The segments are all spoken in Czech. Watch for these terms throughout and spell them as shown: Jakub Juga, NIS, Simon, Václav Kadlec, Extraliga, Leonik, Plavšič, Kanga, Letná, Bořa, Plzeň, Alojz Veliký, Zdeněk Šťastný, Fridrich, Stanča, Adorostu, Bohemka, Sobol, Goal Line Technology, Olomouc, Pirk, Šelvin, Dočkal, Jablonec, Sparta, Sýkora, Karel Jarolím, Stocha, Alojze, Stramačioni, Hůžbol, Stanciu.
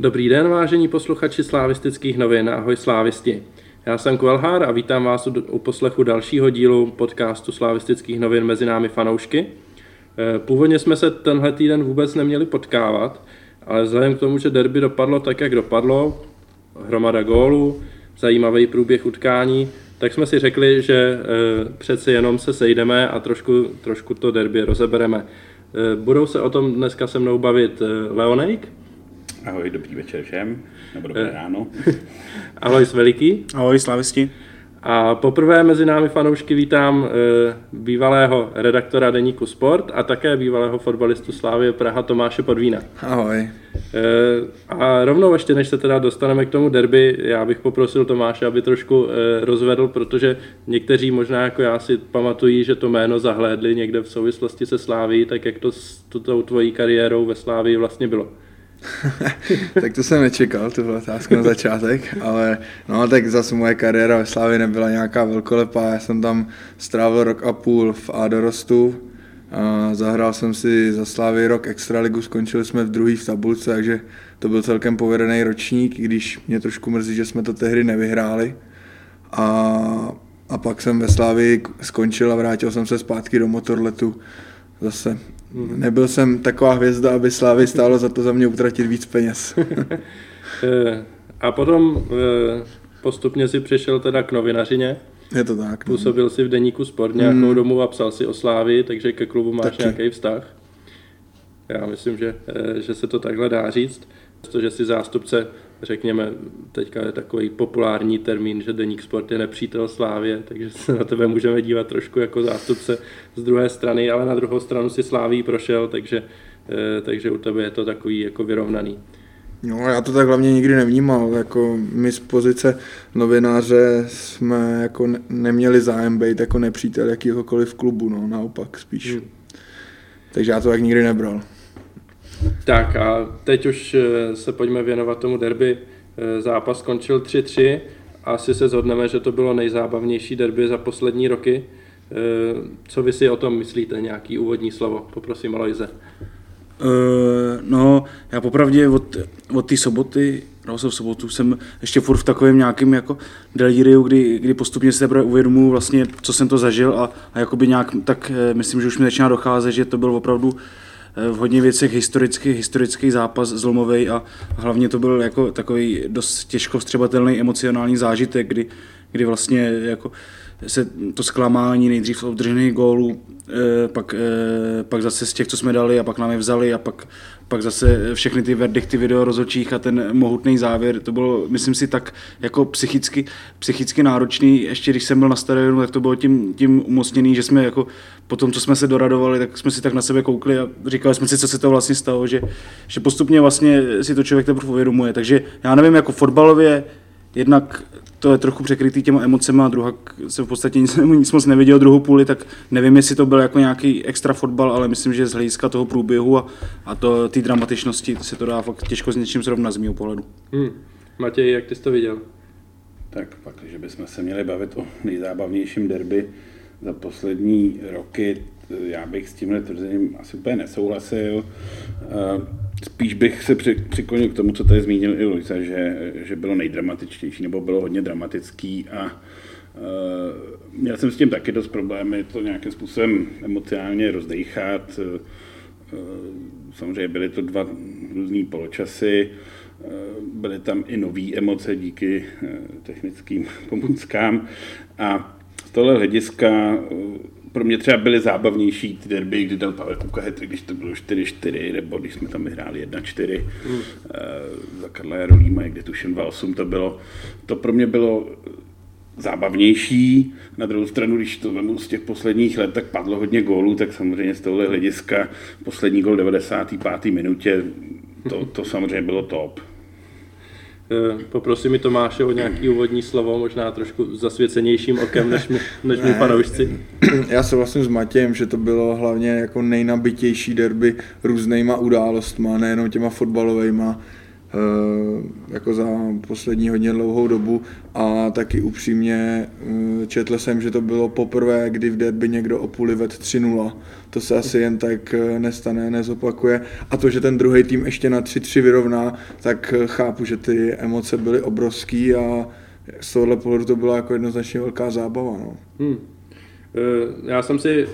Dobrý den, vážení posluchači slávistických novin, ahoj slávisti. Já jsem Kvelhár a vítám vás u poslechu dalšího dílu podcastu slávistických novin Mezi námi fanoušky. Původně jsme se tenhle týden vůbec neměli potkávat, ale vzhledem k tomu, že derby dopadlo tak, jak dopadlo, hromada gólů, zajímavý průběh utkání, tak jsme si řekli, že přeci jenom se sejdeme a trošku to derby rozebereme. Budou se o tom dneska se mnou bavit Leonik. Ahoj, dobrý večer všem, nebo dobré ráno. Alojz Veliký. Ahoj, slavisti. A poprvé mezi námi fanoušky vítám bývalého redaktora Deníku Sport a také bývalého fotbalistu Slavie Praha Tomáše Podvína. Ahoj. A rovnou ještě, než se teda dostaneme k tomu derby, já bych poprosil Tomáše, aby trošku rozvedl, protože někteří možná jako já si pamatují, že to jméno zahlédli někde v souvislosti se Slavií, tak jak to s tou tvojí kariérou ve Slavii vlastně bylo. Tak to jsem nečekal, tu otázku na začátek, ale no tak zase moje kariéra ve Slavii nebyla nějaká velkolepá, já jsem tam strávil rok a půl v Adorostu, zahrál jsem si za Slavii rok Extraligu, skončili jsme v druhý v tabulce, takže to byl celkem povedený ročník, i když mě trošku mrzí, že jsme to tehdy nevyhráli. A pak jsem ve Slavii skončil a vrátil jsem se zpátky do motorletu zase. Nebyl jsem taková hvězda, aby Slavii stálo za to za mě utratit víc peněz. A potom postupně si přišel teda k novinařině. Je to tak. Působil si v Deníku Sport nějakou domu a psal si o Slavii, takže ke klubu máš nějaký vztah. Já myslím, že se to takhle dá říct, protože si zástupce, řekněme, teďka je takový populární termín, že Deník Sport je nepřítel Slávie, takže se na tebe můžeme dívat trošku jako zástupce z druhé strany, ale na druhou stranu si Slávií prošel, takže u tebe je to takový jako vyrovnaný. No, já to tak hlavně nikdy nevnímal, jako my z pozice novináře jsme jako neměli zájem být jako nepřítel jakýhokoliv klubu, no naopak spíš. Takže já to tak nikdy nebral. Tak a teď už se pojďme věnovat tomu derby. Zápas skončil 3-3. Asi se shodneme, že to bylo nejzábavnější derby za poslední roky. Co vy si o tom myslíte? Nějaký úvodní slovo? Poprosím Alojze. No, já popravdě od té soboty, jsem ještě furt v takovém nějakém jako delíriu, kdy postupně se teprve uvědomuji vlastně, co jsem to zažil a jakoby nějak, tak myslím, že už mi začíná docházet, že to byl opravdu v hodně věcech historický zápas zlomovej a hlavně to byl jako takový dost těžko střebatelný emocionální zážitek, kdy vlastně jako se to zklamání nejdřív obdržených gólů, pak zase z těch, co jsme dali a pak nám je vzali a pak zase všechny ty verdikty video rozhodčích a ten mohutný závěr, to bylo, myslím si, tak jako psychicky náročný, ještě když jsem byl na stadionu, tak to bylo tím umocněný, že jsme jako po tom, co jsme se doradovali, tak jsme si tak na sebe koukli a říkali jsme si, co se to vlastně stalo, že postupně vlastně si to člověk teprve uvědomuje, takže já nevím, jako fotbalově jednak to je trochu překrytý těma emocema, druhá se v podstatě nic moc neviděl druhou půli, tak nevím, jestli to byl jako nějaký extra fotbal, ale myslím, že z hlediska toho průběhu a té dramatičnosti se to dá fakt těžko s něčím srovnat z mýho pohledu. Matěj, jak ty jsi to viděl? Tak pak, že bychom se měli bavit o nejzábavnějším derby za poslední roky, já bych s tímhle tvrzením asi úplně nesouhlasil. Spíš bych se přiklonil k tomu, co tady zmínil i Luisa, že bylo nejdramatičtější, nebo bylo hodně dramatický a měl jsem s tím taky dost problémy to nějakým způsobem emocionálně rozdejchat. Samozřejmě byly to dva různý poločasy, byly tam i nové emoce díky technickým pomůckám a z tohle hlediska pro mě třeba byly zábavnější ty derby, kdy dal Pavel Kouka hat-trick, když to bylo 4-4, nebo když jsme tam vyhráli 1-4 za Karla Jarolíma, kdy tuším 2-8 to bylo. To pro mě bylo zábavnější. Na druhou stranu, když to vemu z těch posledních let, tak padlo hodně gólů, tak samozřejmě z tohohle hlediska poslední gól 95. minutě, to samozřejmě bylo top. Poprosím mi Tomáše o nějaký úvodní slovo, možná trošku zasvěcenějším okem než mi fanoušci. Já souhlasím s Matějem, že to bylo hlavně jako nejnabitější derby různýma událostma, nejenom těma fotbalovejma. jako za poslední hodně dlouhou dobu a taky upřímně četl jsem, že to bylo poprvé, kdy v derby někdo o půli ved 3-0. To se asi jen tak nestane, nezopakuje. A to, že ten druhý tým ještě na 3-3 vyrovná, tak chápu, že ty emoce byly obrovský a z tohohle pohledu to byla jako jednoznačně velká zábava. No. Já jsem si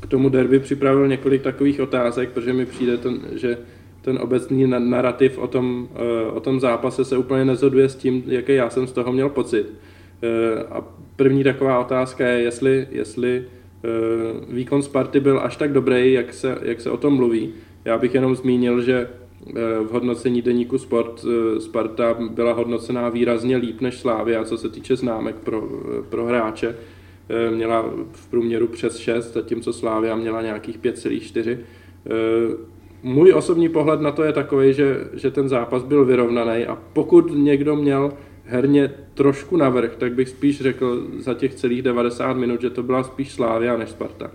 k tomu derby připravil několik takových otázek, protože mi přijde, že ten obecný narrativ o tom zápase se úplně nezhoduje s tím, jaký já jsem z toho měl pocit. A první taková otázka je, jestli výkon Sparty byl až tak dobrý, jak se o tom mluví. Já bych jenom zmínil, že v hodnocení Deníku Sport Sparta byla hodnocená výrazně líp než Slavia, co se týče známek pro hráče. Měla v průměru přes 6, zatímco Slavia měla nějakých 5,4. Můj osobní pohled na to je takový, že ten zápas byl vyrovnaný a pokud někdo měl herně trošku navrch, tak bych spíš řekl za těch celých 90 minut, že to byla spíš Slavia než Sparta.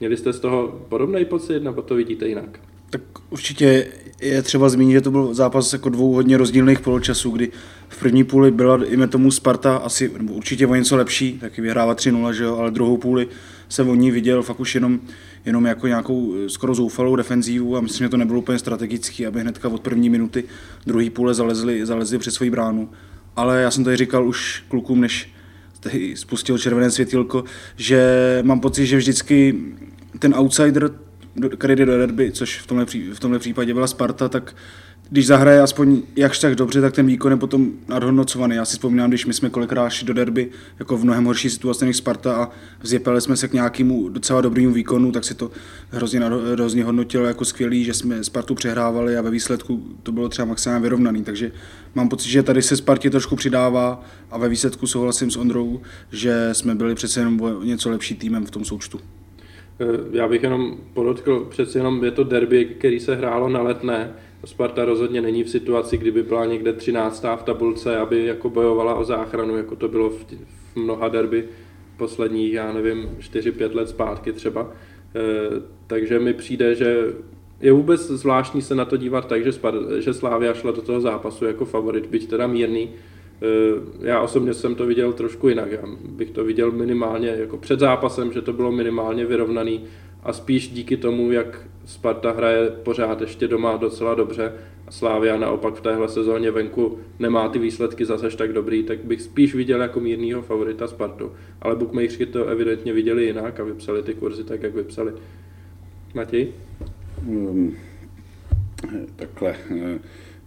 Měli jste z toho podobný pocit, nebo to vidíte jinak? Tak určitě je třeba zmínit, že to byl zápas jako dvou hodně rozdílných poločasů, kdy v první půli byla i tomu Sparta asi určitě o něco lepší, taky vyhrává 3-0, že jo, ale druhou půli jsem od ní viděl fakt už jenom jako nějakou skoro zoufalou defenzívu a myslím, že to nebylo úplně strategický, aby hnedka od první minuty druhý půle zalezli před svoji bránu. Ale já jsem tady říkal už klukům, než spustil červené světýlko, že mám pocit, že vždycky ten outsider, který jde do derby, což v tomhle případě byla Sparta, tak když zahraje aspoň jakž tak dobře, tak ten výkon je potom nadhodnocovaný. Já si vzpomínám, když my jsme kolikrát šli do derby jako v mnohem horší situaci než Sparta a vzjepali jsme se k nějakému docela dobrému výkonu, tak si to hrozně hodnotilo jako skvělý, že jsme Spartu přehrávali a ve výsledku to bylo třeba maximálně vyrovnaný. Takže mám pocit, že tady se Spartě trošku přidává a ve výsledku souhlasím s Ondrou, že jsme byli přece jenom něco lepší týmem v tom součtu. Já bych jenom podotkl, přeci jenom je to derby, který se hrálo na Letné. Sparta rozhodně není v situaci, kdyby byla někde 13. v tabulce, aby jako bojovala o záchranu, jako to bylo v mnoha derby posledních, 4-5 let zpátky třeba. Takže mi přijde, že je vůbec zvláštní se na to dívat tak, že Slavia šla do toho zápasu jako favorit, byť teda mírný. Já osobně jsem to viděl trošku jinak, já bych to viděl minimálně jako před zápasem, že to bylo minimálně vyrovnaný a spíš díky tomu, jak Sparta hraje pořád ještě doma docela dobře a Slavia naopak v téhle sezóně venku nemá ty výsledky zase tak dobrý, tak bych spíš viděl jako mírnýho favorita Spartu, ale bookmakeři to evidentně viděli jinak a vypsali ty kurzy tak, jak vypsali. Matěj? Takhle...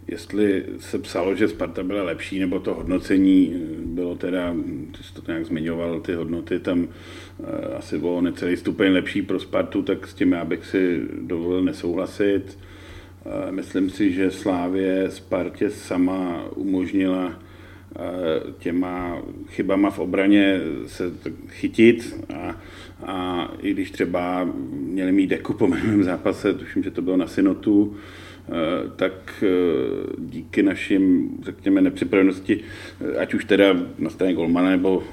Jestli se psalo, že Sparta byla lepší, nebo to hodnocení bylo teda, ty jsi to nějak zmiňoval, ty hodnoty tam asi bylo necelý stupeň lepší pro Spartu, tak s tím já bych si dovolil nesouhlasit. Myslím si, že Slavie Spartě sama umožnila těma chybama v obraně se chytit a i když třeba měli mít deku po minulém zápase, tuším, že to bylo na Synotu, tak díky našim, řekněme, nepřipravenosti, ať už teda na straně golmana, nebo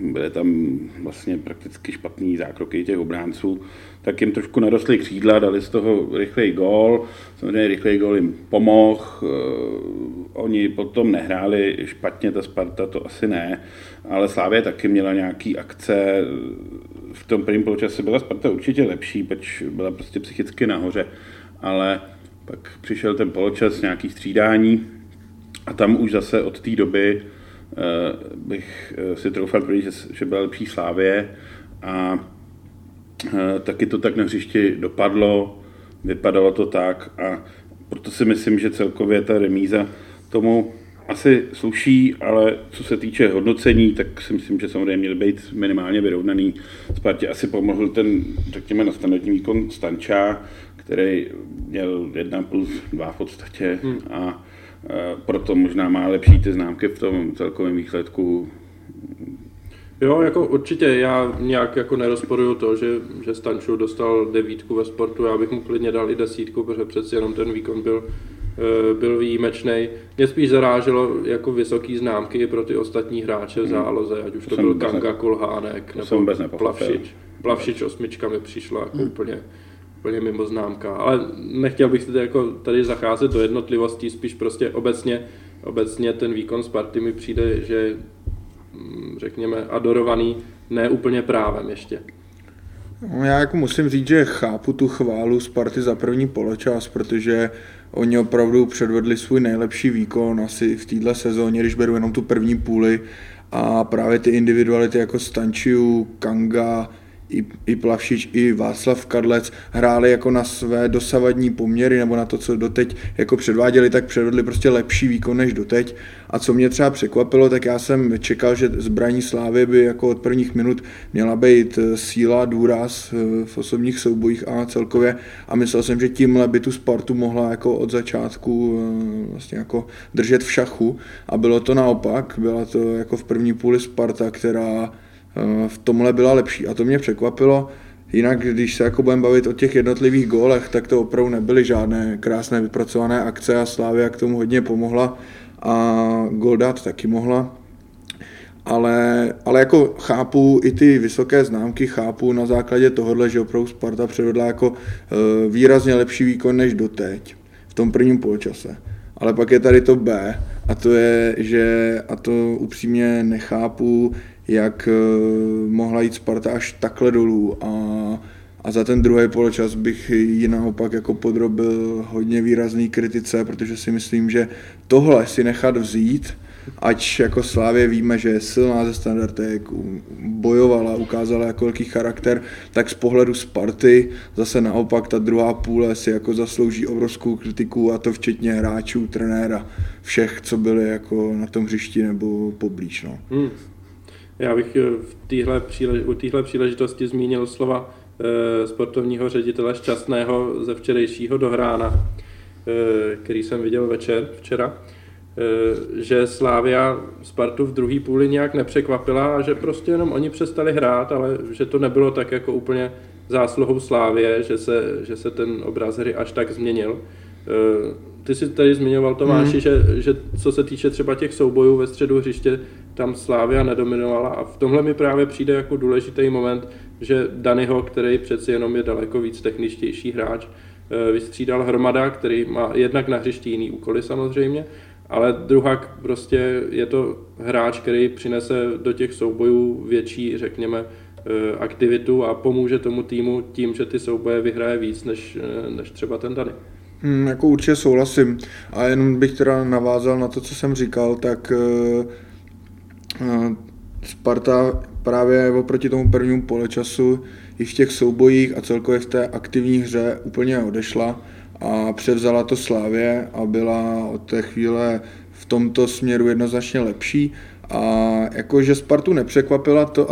byly tam vlastně prakticky špatný zákroky těch obránců, tak jim trošku narostly křídla, dali z toho rychlej gól, samozřejmě rychlej gól jim pomohl, oni potom nehráli špatně, ta Sparta to asi ne, ale Slavia taky měla nějaký akce, v tom prvním poločase byla Sparta určitě lepší, protože byla prostě psychicky nahoře, ale pak přišel ten poločas, nějaký střídání a tam už zase od té doby bych si troufal tvrdit, že byla lepší Slavie a taky to tak na hřišti dopadlo, vypadalo to tak a proto si myslím, že celkově ta remíza tomu asi sluší, ale co se týče hodnocení, tak si myslím, že samozřejmě měl být minimálně vyrovnaný. Spartě asi pomohl ten, řekněme, nadstandardní výkon Stanča, který měl 1+2 v podstatě a proto možná má lepší ty známky v tom celkovém výsledku. Jo, jako určitě, já nějak jako nerozporuju to, že Stanču dostal 9 ve sportu, já bych mu klidně dal i 10, protože přeci jenom ten výkon byl výjimečný. Mě spíš zaráželo jako vysoký známky i pro ty ostatní hráče v záloze, ať už to byl Kanga, Kulhánek nebo Plavšič. Plavšič 8 mi přišla jako úplně úplně mimo známka. Ale nechtěl bych se jako tady zacházet do jednotlivostí, spíš prostě obecně ten výkon Sparty mi přijde, že řekněme adorovaný, ne úplně právem ještě. Já jako musím říct, že chápu tu chválu Sparty za první poločas, protože oni opravdu předvedli svůj nejlepší výkon asi v této sezóně, když beru jenom tu první půli, a právě ty individuality jako Stanciu, Kanga, i Plavšič, i Václav Kadlec hráli jako na své dosavadní poměry nebo na to, co doteď jako předváděli, tak předvedli prostě lepší výkon než doteď. A co mě třeba překvapilo, tak já jsem čekal, že zbraní Slávy by jako od prvních minut měla být síla, důraz v osobních soubojích a celkově, a myslel jsem, že tímhle by tu Spartu mohla jako od začátku vlastně jako držet v šachu, a bylo to naopak, byla to jako v první půli Sparta, která v tomhle byla lepší, a to mě překvapilo. Jinak, když se jako budeme bavit o těch jednotlivých gólech, tak to opravdu nebyly žádné krásné vypracované akce a Slavia k tomu hodně pomohla a gól dát taky mohla. Ale jako chápu i ty vysoké známky, chápu na základě tohohle, že opravdu Sparta předvedla jako výrazně lepší výkon než doteď v tom prvním poločase. Ale pak je tady to B, a to je, že, a to upřímně nechápu, jak mohla jít Sparta až takhle dolů, a za ten druhý poločas bych ji naopak jako podrobil hodně výrazný kritice, protože si myslím, že tohle si nechat vzít, ač jako Slavie víme, že je silná ze standardek, bojovala, ukázala jako velký charakter, tak z pohledu Sparty zase naopak ta druhá půle si jako zaslouží obrovskou kritiku, a to včetně hráčů, trenéra, všech, co byli jako na tom hřišti nebo poblíž. No. Já bych u téhle příležitosti zmínil slova sportovního ředitele Šťastného ze včerejšího Dohrána, který jsem viděl včera, že Slavia Spartu v druhé půli nějak nepřekvapila a že prostě jenom oni přestali hrát, ale že to nebylo tak jako úplně zásluhou Slavie, že se ten obraz hry až tak změnil. Ty jsi tady zmiňoval, Tomáši, že co se týče třeba těch soubojů ve středu hřiště, tam Slavia nedominovala, a v tomhle mi právě přijde jako důležitý moment, že Daniho, který přeci jenom je daleko víc techničtější hráč, vystřídal Hromada, který má jednak na hřišti jiný úkoly samozřejmě, ale druhak prostě je to hráč, který přinese do těch soubojů větší, řekněme, aktivitu a pomůže tomu týmu tím, že ty souboje vyhraje víc než třeba ten Dani. Jako určitě souhlasím, a jenom bych teda navázal na to, co jsem říkal, tak Sparta právě oproti tomu prvnímu poločasu i v těch soubojích a celkově v té aktivní hře úplně odešla a převzala to Slavie a byla od té chvíle v tomto směru jednoznačně lepší, a jakože Spartu nepřekvapila, to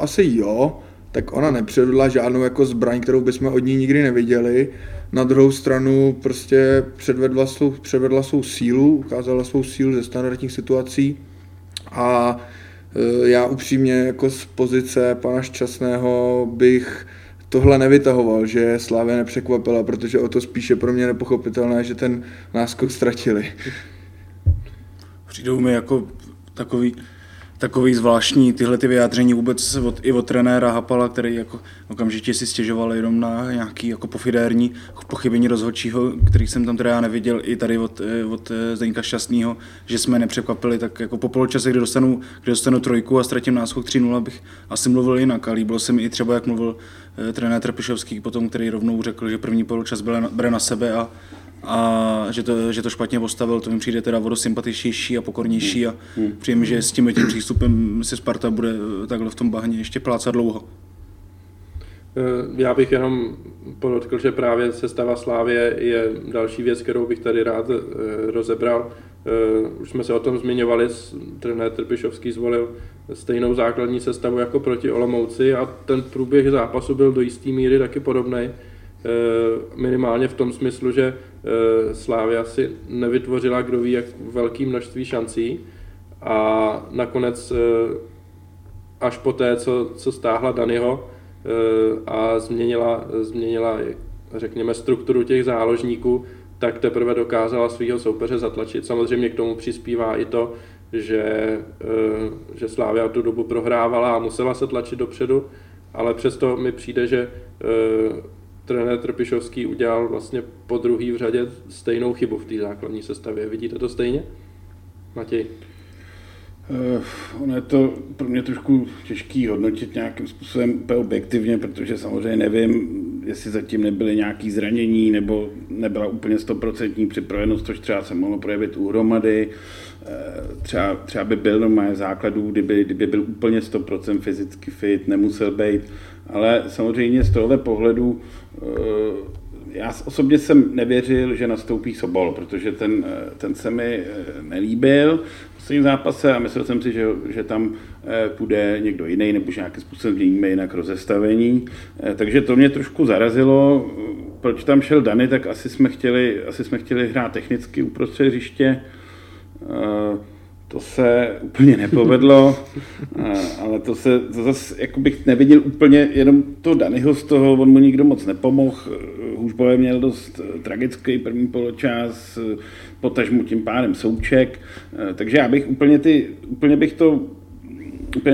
asi jo, tak ona nepředvedla žádnou jako zbraň, kterou bychom od ní nikdy neviděli. Na druhou stranu prostě předvedla svou sílu, ukázala svou sílu ze standardních situací, a já upřímně jako z pozice pana Šťastného bych tohle nevytahoval, že Slavia nepřekvapila, protože o to spíše pro mě nepochopitelné, že ten náskok ztratili. Přijdou mi jako takový zvláštní tyhle ty vyjádření vůbec od trenéra Hapala, který jako okamžitě si stěžoval jenom na nějaký jako pofidérní pochybení rozhodčího, který jsem tam teda já neviděl, i tady od Zdeňka Šťastného, že jsme nepřekvapili, tak jako po poločase, kdy dostanu trojku a ztratím náskok 3-0, bych asi mluvil jinak, a líbilo se mi i třeba, jak mluvil trenér Trpišovský potom, který rovnou řekl, že první poločas bere na sebe a že to špatně postavil. To mi přijde teda o dost sympatičnější a pokornější, a přijím, že s tím přístupem se Sparta bude takhle v tom bahně ještě plácat dlouho. Já bych jenom podotkl, že právě sestava Slavie je další věc, kterou bych tady rád rozebral. Už jsme se o tom zmiňovali, trenér Trpišovský zvolil stejnou základní sestavu jako proti Olomouci, a ten průběh zápasu byl do jisté míry taky podobný. Minimálně v tom smyslu, že Slavia si nevytvořila kdo ví jak velké množství šancí, a nakonec až poté, co stáhla Daniho a změnila řekněme strukturu těch záložníků, tak teprve dokázala svého soupeře zatlačit. Samozřejmě k tomu přispívá i to, že Slavia tu dobu prohrávala a musela se tlačit dopředu, ale přesto mi přijde, že trenér Trpišovský udělal vlastně po druhý v řadě stejnou chybu v té základní sestavě. Vidíte to stejně? Matěj? Ono je to pro mě trošku těžký hodnotit nějakým způsobem objektivně, protože samozřejmě nevím, jestli zatím nebyly nějaké zranění nebo nebyla úplně 100% připravenost, což třeba se mohlo projevit u Hromady. Třeba by byl normálně základů, kdyby byl úplně 100% fyzicky fit, nemusel být. Ale samozřejmě z tohoto pohledu já osobně jsem nevěřil, že nastoupí Sobol, protože ten se mi nelíbil v posledním zápase a myslel jsem si, že tam půjde někdo jiný nebo že nějakým způsobem změníme jinak rozestavení. Takže to mě trošku zarazilo. Proč tam šel Dany, tak asi jsme chtěli hrát technicky uprostřed hřiště. To se úplně nepovedlo, ale to zase jako bych neviděl úplně jenom to Danyho z toho, on mu nikdo moc nepomohl, Hůžbol měl dost tragický první poločas, potažmu tím pádem Souček, takže já bych úplně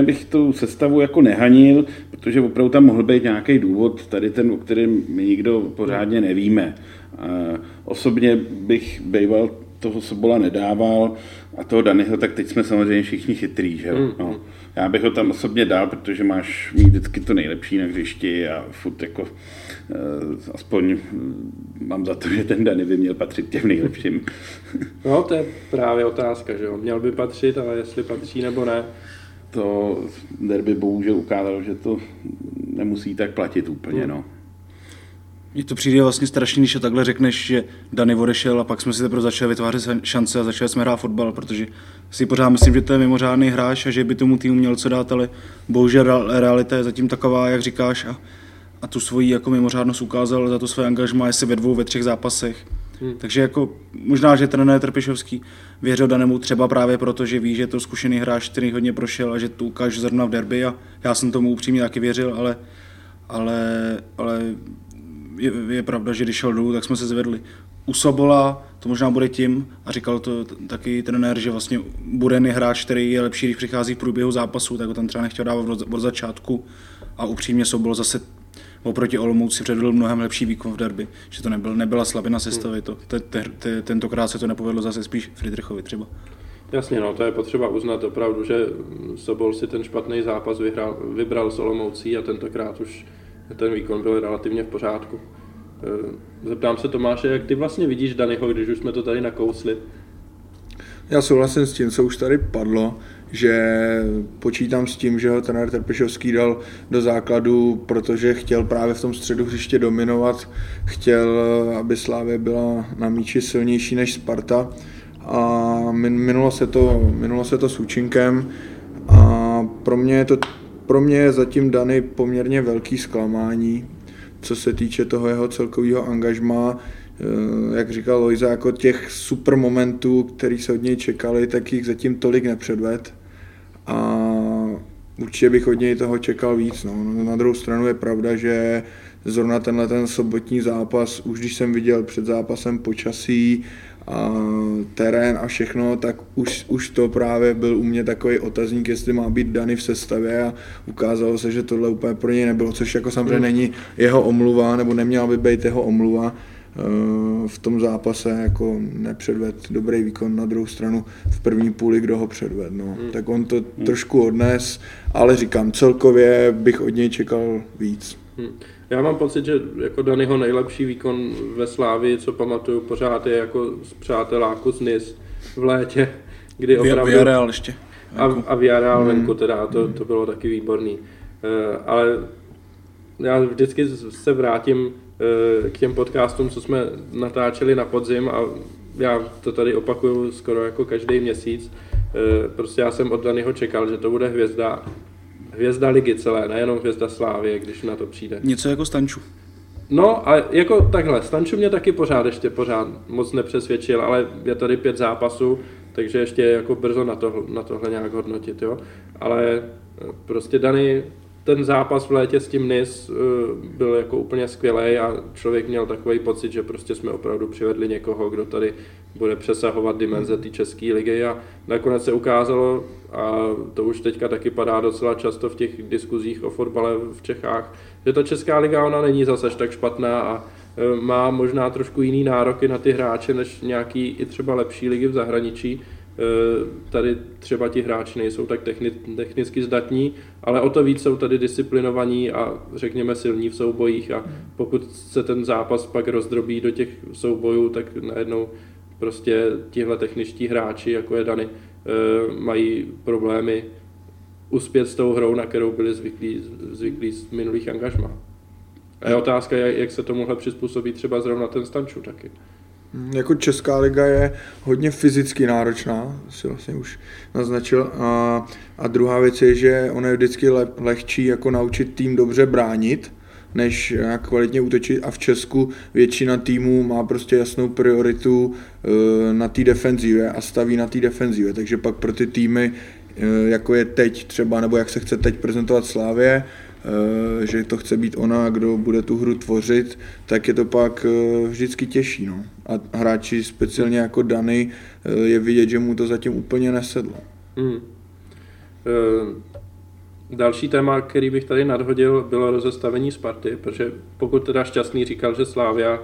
bych tu sestavu jako nehanil, protože opravdu tam mohl být nějaký důvod, tady ten, o kterém my nikdo pořádně nevíme. Osobně bych býval toho Sobola nedával a toho Danyho, tak teď jsme samozřejmě všichni chytrý, že jo? No. Já bych ho tam osobně dal, protože máš mít vždycky to nejlepší na hřišti a furt jako aspoň mám za to, že ten Dany by měl patřit těm nejlepším. No to je právě otázka, že jo? Měl by patřit, ale jestli patří nebo ne. To derby bohužel ukázalo, že to nemusí tak platit úplně, no. Mně to přijde vlastně strašný, když to takhle řekneš, že Dany odešel a pak jsme si teprve začali vytvářet šance a začali jsme hrát fotbal, protože si pořád myslím, že to je mimořádný hráč a že by tomu týmu měl co dát, ale bohužel realita je zatím taková, jak říkáš, a tu svoji jako mimořádnost ukázal za to své angažmá, jestli ve dvou, ve třech zápasech. Takže jako možná, že trenér Trpišovský věřil Danemu třeba právě proto, že ví, že je to zkušený hráč, který hodně prošel a že to ukáže zrovna v derby, a já jsem tomu upřímně taky věřil, ale je pravda, že když šel dolů, tak jsme se zvedli. U Sobola to možná bude tím, a říkal to taky trenér, že vlastně Buren je hráč, který je lepší, když přichází v průběhu zápasu, tak ho tam třeba nechtěl dávat od začátku, a upřímně Sobol zase oproti Olomouci předvedl mnohem lepší výkon v derby, že to nebyla slabina sestavy. Tentokrát se to nepovedlo zase spíš Fridrichovi třeba. Jasně, no, to je potřeba uznat opravdu, že Sobol si ten špatný zápas vybral s Olomoucí a tentokrát už ten výkon byl relativně v pořádku. Zeptám se Tomáše, jak ty vlastně vidíš Danyho, když už jsme to tady nakousli? Já souhlasím s tím, co už tady padlo, že počítám s tím, že ho trenér Trpišovský dal do základu, protože chtěl právě v tom středu hřiště dominovat, chtěl, aby Slavia byla na míči silnější než Sparta, a minulo se to s účinkem, a pro mě je zatím Dany poměrně velký zklamání, co se týče toho jeho celkového angažmá. Jak říkal Alojza, jako těch super momentů, který se od něj čekali, tak jich zatím tolik nepředved. A určitě bych od něj toho čekal víc. No. Na druhou stranu je pravda, že zrovna tenhle ten sobotní zápas, už když jsem viděl před zápasem počasí a terén a všechno, tak už to právě byl u mě takový otazník, jestli má být Dany v sestavě, a ukázalo se, že tohle úplně pro něj nebylo, což jako samozřejmě není jeho omluva, nebo neměla by být jeho omluva. V tom zápase jako nepředved dobrý výkon, na druhou stranu v první půli kdo ho předved, no. Tak on to trošku odnes, ale říkám, celkově bych od něj čekal víc. Já mám pocit, že jako Danyho nejlepší výkon ve Slávii, co pamatuju, pořád je jako z přáteláku z NIS v létě, kdy opravdu... Villarreal ještě. A Villarreal venku teda, to bylo taky výborný. Ale já vždycky se vrátím k těm podcastům, co jsme natáčeli na podzim, a já to tady opakuju skoro jako každý měsíc. Prostě já jsem od Danyho čekal, že to bude hvězda ligy celé, nejenom hvězda Slávie, když na to přijde. Něco jako Stanču. No a jako takhle, Stanču mě taky pořád moc nepřesvědčil, ale je tady 5 zápasů, takže ještě jako brzo na tohle nějak hodnotit, jo. Ale prostě Dany, ten zápas v létě s tím NIS byl jako úplně skvělý a člověk měl takový pocit, že prostě jsme opravdu přivedli někoho, kdo tady bude přesahovat dimenze té české ligy, a nakonec se ukázalo, a to už teďka taky padá docela často v těch diskuzích o fotbale v Čechách, že ta česká liga, ona není zase tak špatná a má možná trošku jiný nároky na ty hráče než nějaký i třeba lepší ligy v zahraničí. Tady třeba ti hráči nejsou tak technicky zdatní, ale o to víc jsou tady disciplinovaní a řekněme silní v soubojích a pokud se ten zápas pak rozdrobí do těch soubojů, tak najednou prostě tihle techničtí hráči, jako je Dany, mají problémy uspět s tou hrou, na kterou byli zvyklí z minulých angažmá. A je otázka, jak se tomuhle přizpůsobí třeba zrovna ten Stanču taky. Jako česká liga je hodně fyzicky náročná, si vlastně už naznačil. A druhá věc je, že ono je vždycky lehčí jako naučit tým dobře bránit, než jak kvalitně útočit. A v Česku většina týmů má prostě jasnou prioritu na té defenzivě a staví na té defenzivě. Takže pak pro ty týmy, jako je teď třeba, nebo jak se chce teď prezentovat Slavie, že to chce být ona, kdo bude tu hru tvořit, tak je to pak vždycky těžší. No. A hráči speciálně jako Dany je vidět, že mu to zatím úplně nesedlo. Další téma, který bych tady nadhodil, bylo rozestavení Sparty, protože pokud teda Šťastný říkal, že Slavia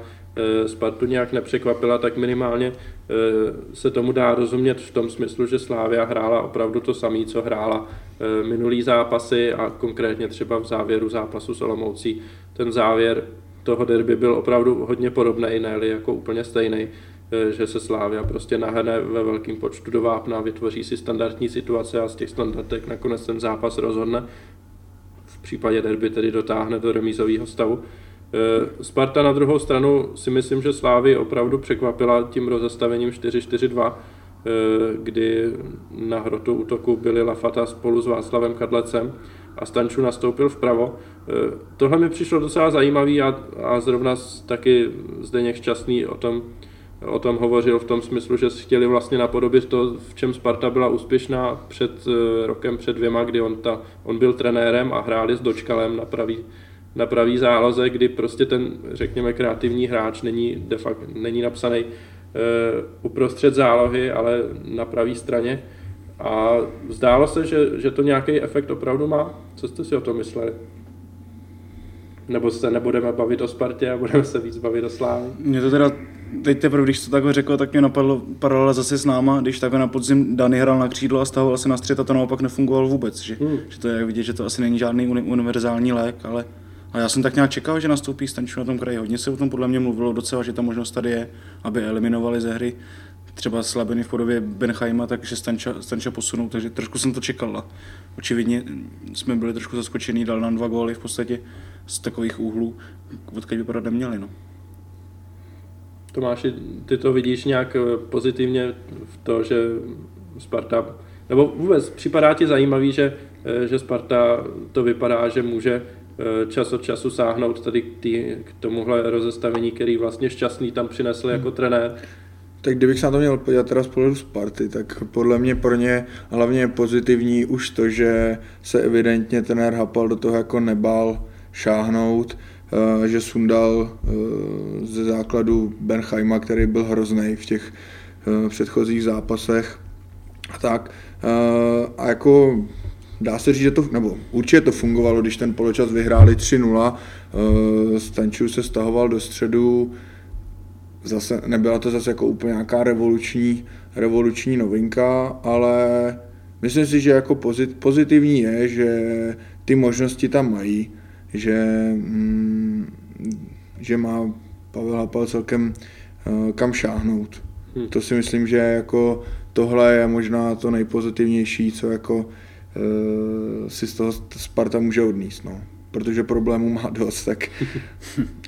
Spartu nějak nepřekvapila, tak minimálně se tomu dá rozumět v tom smyslu, že Slavia hrála opravdu to samé, co hrála minulý zápasy a konkrétně třeba v závěru zápasu s Olomoucí. Ten závěr toho derby byl opravdu hodně podobný, ne-li jako úplně stejný, že se Slavia prostě nahne ve velkém počtu do vápna, vytvoří si standardní situace a z těch standardek nakonec ten zápas rozhodne. V případě derby tedy dotáhne do remízového stavu. Sparta na druhou stranu si myslím, že Slavii opravdu překvapila tím rozestavením 4-4-2, kdy na hrotu útoku byli Lafata spolu s Václavem Kadlecem a Stanču nastoupil vpravo. Tohle mi přišlo docela zajímavý a zrovna taky Zdeněk Šťastný o tom hovořil v tom smyslu, že chtěli vlastně napodobit to, v čem Sparta byla úspěšná před rokem, před dvěma, kdy on byl trenérem a hráli s Dočkalem na pravý záloze, kdy prostě ten, řekněme, kreativní hráč není napsaný uprostřed zálohy, ale na pravý straně. A zdálo se, že to nějaký efekt opravdu má. Co jste si o tom mysleli? Nebo se nebudeme bavit o Spartě a budeme se víc bavit o Slávy? Mě to teda teď teprve, když to takhle řekl, tak mě napadlo paralela zase s náma, když takhle na podzim Dany hrál na křídlo a stahoval se na střed a to naopak nefungovalo vůbec. Že to je vidět, že to asi není žádný univerzální lék, A já jsem tak nějak čekal, že nastoupí Stanču na tom kraji. Hodně se o tom podle mě mluvilo docela, že ta možnost tady je, aby eliminovali ze hry třeba slabiny v podobě Benchaima, takže Stanča posunou, takže trošku jsem to čekal. Očividně jsme byli trošku zaskočení, dal nám 2 góly v podstatě z takových úhlů, odkud vypadat neměli. No. Tomáši, ty to vidíš nějak pozitivně v to, že Sparta, nebo vůbec připadá ti zajímavý, že Sparta to vypadá, že může čas od času sáhnout tady k tomuhle rozestavení, který vlastně Šťastný tam přinesl jako trenér? Tak kdybych se na to měl podívat teda z pohledu Sparty, tak podle mě pro ně hlavně pozitivní už to, že se evidentně trenér Hapal do toho jako nebál šáhnout, že sundal ze základu Benchaima, který byl hrozný v těch předchozích zápasech a tak. A jako dá se říct, že to, nebo určitě to fungovalo, když ten poločas vyhráli 3-0, Stanču se stahoval do středu, zase, nebyla to zase jako úplně nějaká revoluční novinka, ale myslím si, že jako pozitivní je, že ty možnosti tam mají, že má Pavel Hapal celkem kam šáhnout. To si myslím, že jako tohle je možná to nejpozitivnější, co jako si z toho Sparta může odníst, no. Protože problémů má dost, tak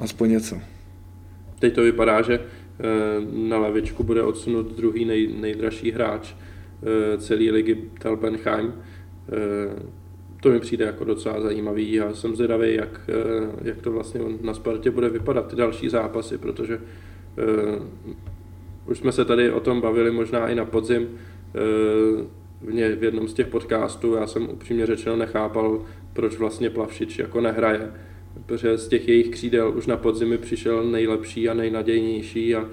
aspoň něco. Teď to vypadá, že na lavičku bude odsunut druhý nejdražší hráč celé ligy, Benchaim. To mi přijde jako docela zajímavý a jsem zvědavý, jak to vlastně na Spartě bude vypadat ty další zápasy, protože už jsme se tady o tom bavili možná i na podzim, v jednom z těch podcastů, já jsem upřímně řečeno nechápal, proč vlastně Plavšič jako nehraje, protože z těch jejich křídel už na podzimi přišel nejlepší a nejnadějnější a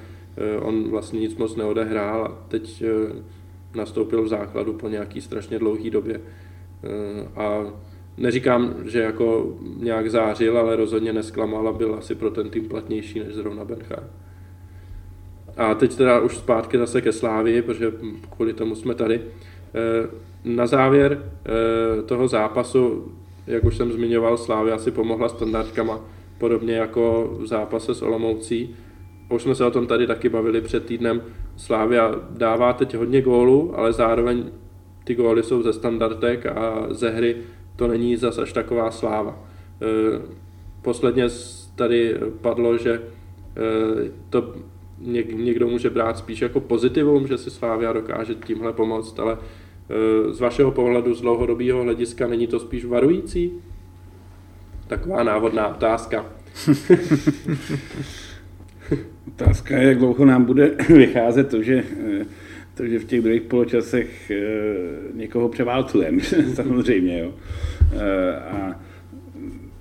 on vlastně nic moc neodehrál a teď nastoupil v základu po nějaký strašně dlouhý době a Neříkám, že jako nějak zářil, ale rozhodně nesklamal a byl asi pro ten tým platnější než zrovna Benchaim. A teď teda už zpátky zase ke Slávii, protože kvůli tomu jsme tady. Na závěr toho zápasu, jak už jsem zmiňoval, Slávia si pomohla standardkama, podobně jako v zápase s Olomoucí. Už jsme se o tom tady taky bavili před týdnem. Slávia dává teď hodně gólů, ale zároveň ty góly jsou ze standardek a ze hry to není zas až taková sláva. Posledně tady padlo, že to někdo může brát spíš jako pozitivum, že si Slávia dokáže tímhle pomoct, ale z vašeho pohledu, z dlouhodobého hlediska, není to spíš varující? Taková návodná otázka. Otázka je, jak dlouho nám bude vycházet to, že v těch druhých poločasech někoho převálcujeme, samozřejmě. Jo. A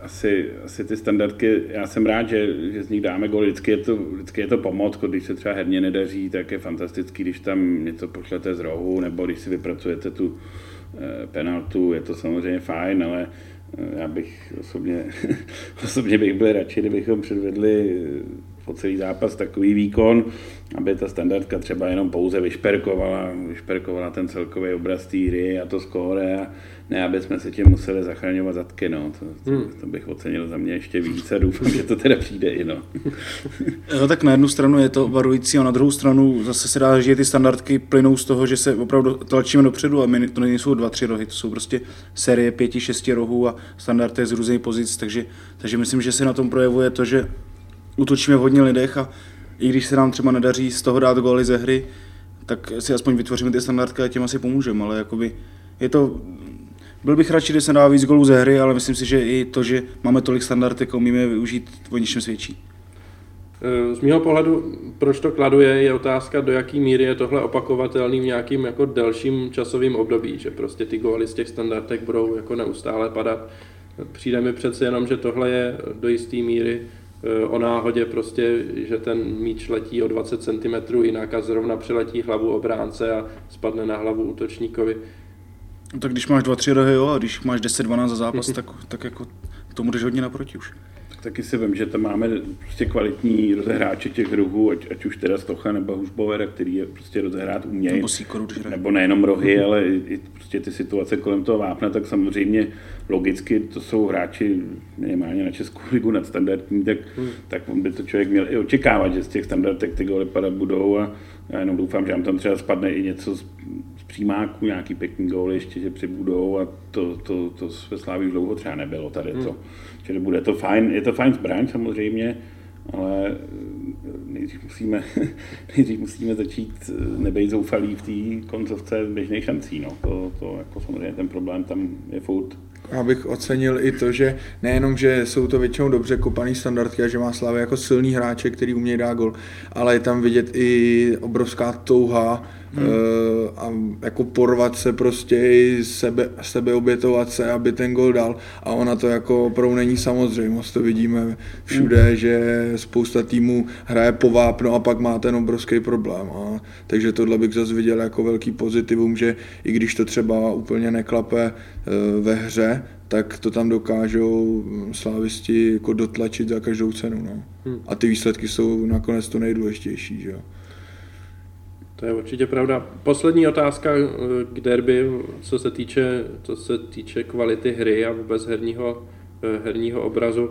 asi ty standardky, já jsem rád, že z nich dáme gól, vždycky je to pomoc, když se třeba herně nedaří, tak je fantastický, když tam něco pošlete z rohu, nebo když si vypracujete tu penaltu, je to samozřejmě fajn, ale já bych osobně bych byl radši, kdybychom předvedli po celý zápas takový výkon, aby ta standardka třeba jenom pouze vyšperkovala ten celkový obraz té hry a to skóre, a ne, aby jsme se tím museli zachraňovat zadky, no. To bych ocenil za mě ještě víc a doufám, že to teda přijde i, no. No, tak na jednu stranu je to varující a na druhou stranu zase se dá, že ty standardky plynou z toho, že se opravdu tlačíme dopředu a to nejsou 2-3 rohy, to jsou prostě série 5-6 rohů a standardy z různých pozic, takže myslím, že se na tom projevuje to, že útočíme v hodně lidech a i když se nám třeba nedaří z toho dát góly ze hry, tak si aspoň vytvoříme ty standardky a těm asi pomůžeme, ale jakoby je to... Byl bych radši, když se dá víc gólů ze hry, ale myslím si, že i to, že máme tolik standardek a umíme využít, o něčem svědčí. Z mého pohledu, proč to kladu, je otázka, do jaký míry je tohle opakovatelný v nějakým jako delším časovým období, že prostě ty góly z těch standardek budou jako neustále padat. Přijde mi přece jenom, že tohle je do jisté míry o náhodě, prostě, že ten míč letí o 20 cm jinak a zrovna přiletí hlavu obránce a spadne na hlavu útočníkovi. Tak když máš 2-3 rohy, jo, a když máš 10-12 za zápas, tak jako tomu jdeš hodně naproti už. Tak taky si vím, že tam máme prostě kvalitní rozehráče těch rohů, ať už teda Stocha nebo Hůžbovera, který je prostě rozehrát umějí. Nebo Sýkoru, nebo nejenom rohy, ale i prostě ty situace kolem toho vápna, tak samozřejmě logicky to jsou hráči minimálně na Českou ligu nadstandardní, tak by to člověk měl i očekávat, že z těch standardek ty góly padat budou, a já jenom doufám, že nám tam třeba spadne i něco z přímáku, nějaký pěkný góly ještě, že přibudou, a to ve Slávii dlouho třeba nebylo tady to. Čili bude to fajn, je to fajn zbraň samozřejmě, ale nejdřív musíme začít nebejt zoufalí v té koncovce běžných šancí, no. To jako samozřejmě ten problém tam je furt. Abych ocenil i to, že nejenom, že jsou to většinou dobře kopaný standardky a že má Slavia jako silný hráče, který umějí dát gol, ale je tam vidět i obrovská touha a jako porvat se prostě i sebeobětovat se, aby ten gol dal, a ona to jako opravdu není samozřejmost, to vidíme všude, že spousta týmů hraje po vápno a pak má ten obrovský problém, a takže tohle bych zase viděl jako velký pozitivum, že i když to třeba úplně neklape ve hře, tak to tam dokážou slávisti jako dotlačit za každou cenu, no. A ty výsledky jsou nakonec to nejdůležitější, že jo. To je určitě pravda. Poslední otázka k derby, co se týče kvality hry a vůbec herního obrazu.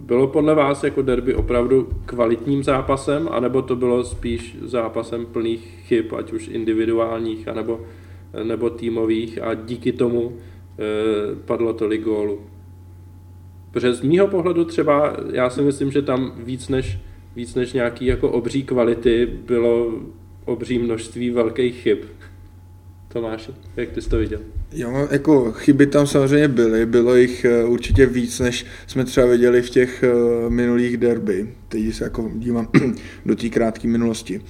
Bylo podle vás jako derby opravdu kvalitním zápasem, anebo to bylo spíš zápasem plných chyb, ať už individuálních, anebo týmových, a díky tomu padlo tolik gólů? Protože z mýho pohledu třeba, já si myslím, že tam víc než nějaký jako obří kvality bylo obří množství velkých chyb. Tomáši, jak ty jsi to viděl? Jo, jako chyby tam samozřejmě byly, bylo jich určitě víc, než jsme třeba viděli v těch minulých derby. Teď se jako dívám do té krátké minulosti.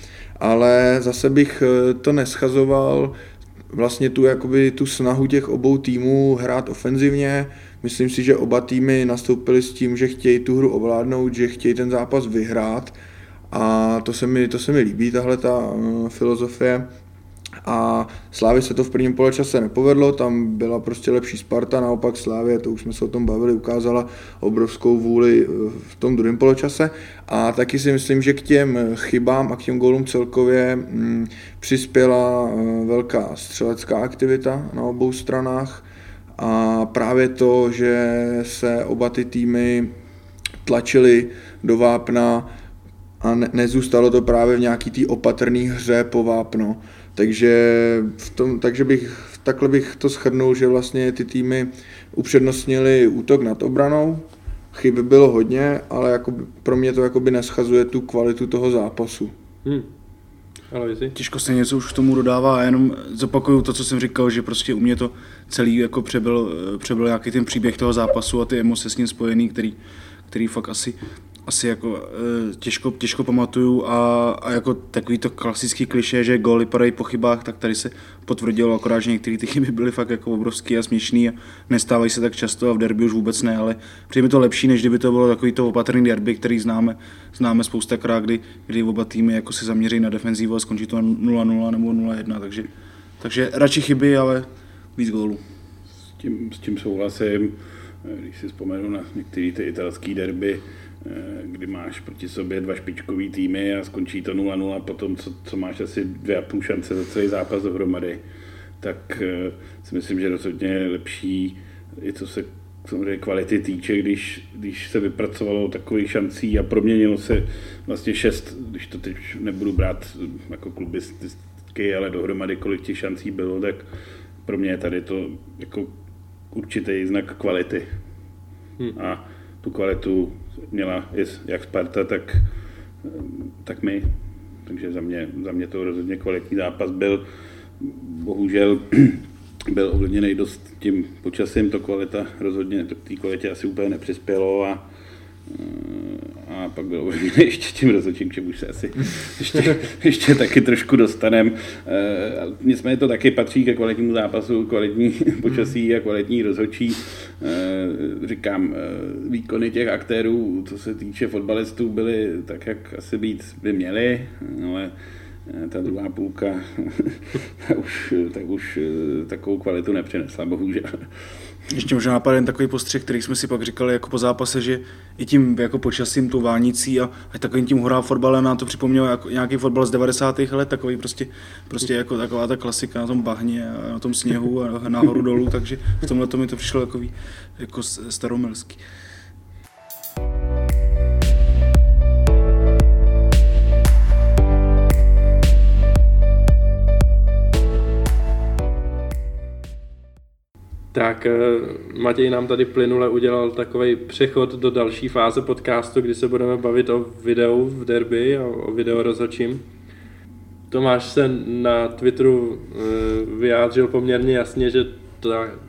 Ale zase bych to neschazoval, vlastně tu snahu těch obou týmů hrát ofenzivně. Myslím si, že oba týmy nastoupily s tím, že chtějí tu hru ovládnout, že chtějí ten zápas vyhrát, a to se mi líbí, tahle ta filozofie. a Slávě se to v prvním poločase nepovedlo, tam byla prostě lepší Sparta, naopak Slávě, to už jsme se o tom bavili, ukázala obrovskou vůli v tom druhém poločase a taky si myslím, že k těm chybám a k těm gólům celkově přispěla velká střelecká aktivita na obou stranách a právě to, že se oba ty týmy tlačily do vápna a nezůstalo to právě v nějaký té opatrné hře po vápno. Takže takhle bych to shrnul, že vlastně ty týmy upřednostnili útok nad obranou, chyb bylo hodně, ale jakoby, pro mě to jakoby neschazuje tu kvalitu toho zápasu. Těžko se něco už k tomu dodává, jenom zopakuju to, co jsem říkal, že prostě u mě to celý jako přebyl nějaký ten příběh toho zápasu a ty emoce s ním spojený, který fakt asi jako těžko pamatuju a jako takový to klasický klišé, že góly padají po chybách, tak tady se potvrdilo, akorát, že některé ty chyby byly fakt jako obrovský a směšný a nestávají se tak často a v derby už vůbec ne, ale přijde mi to lepší, než kdyby to bylo takový to opatrný derby, který známe spoustakrát, kdy oba týmy jako se zaměří na defenzivu a skončí to 0-0 nebo 0-1, takže radši chyby, ale víc gólů. S tím souhlasím, když si vzpomenu na některé ty italské derby, kdy máš proti sobě dva špičkový týmy a skončí to 0-0 a potom, co máš asi 2,5 šance za celý zápas dohromady, tak si myslím, že rozhodně lepší i co se samozřejmě kvality týče, když se vypracovalo takových šancí a proměnilo se vlastně 6, když to teď nebudu brát jako klubistiky, ale dohromady kolik těch šancí bylo, tak pro mě je tady to jako určitý znak kvality. A tu kvalitu měla jak Sparta, tak my. Takže za mě to rozhodně kvalitní zápas byl. Bohužel byl ovlivněný dost tím počasím, to kvalita rozhodně, to k té kvalitě asi úplně nepřispělo a pak bylo ovlivněný ještě tím rozhodčím, k čemu už se asi ještě taky trošku dostaneme. Nicméně to taky patří ke kvalitnímu zápasu, kvalitní počasí a kvalitní rozhodčí. Říkám, výkony těch aktérů, co se týče fotbalistů, byly tak, jak asi být by měly, ale ta druhá půlka tak už takovou kvalitu nepřinesla, bohužel. Ještě možná napadá jen takový postřeh, který jsme si pak říkali jako po zápase, že i tím jako počasím, tou vánicí a takovým tím horám fotbalem nám to připomnělo jako nějaký fotbal z 90. let, takový prostě jako taková ta klasika na tom bahně a na tom sněhu a nahoru dolů, takže v tomhle to mi to přišlo jako staromilský. Tak Matěj nám tady plynule udělal takovej přechod do další fáze podcastu, kdy se budeme bavit o videu v derby a o video rozhodčím. Tomáš se na Twitteru vyjádřil poměrně jasně, že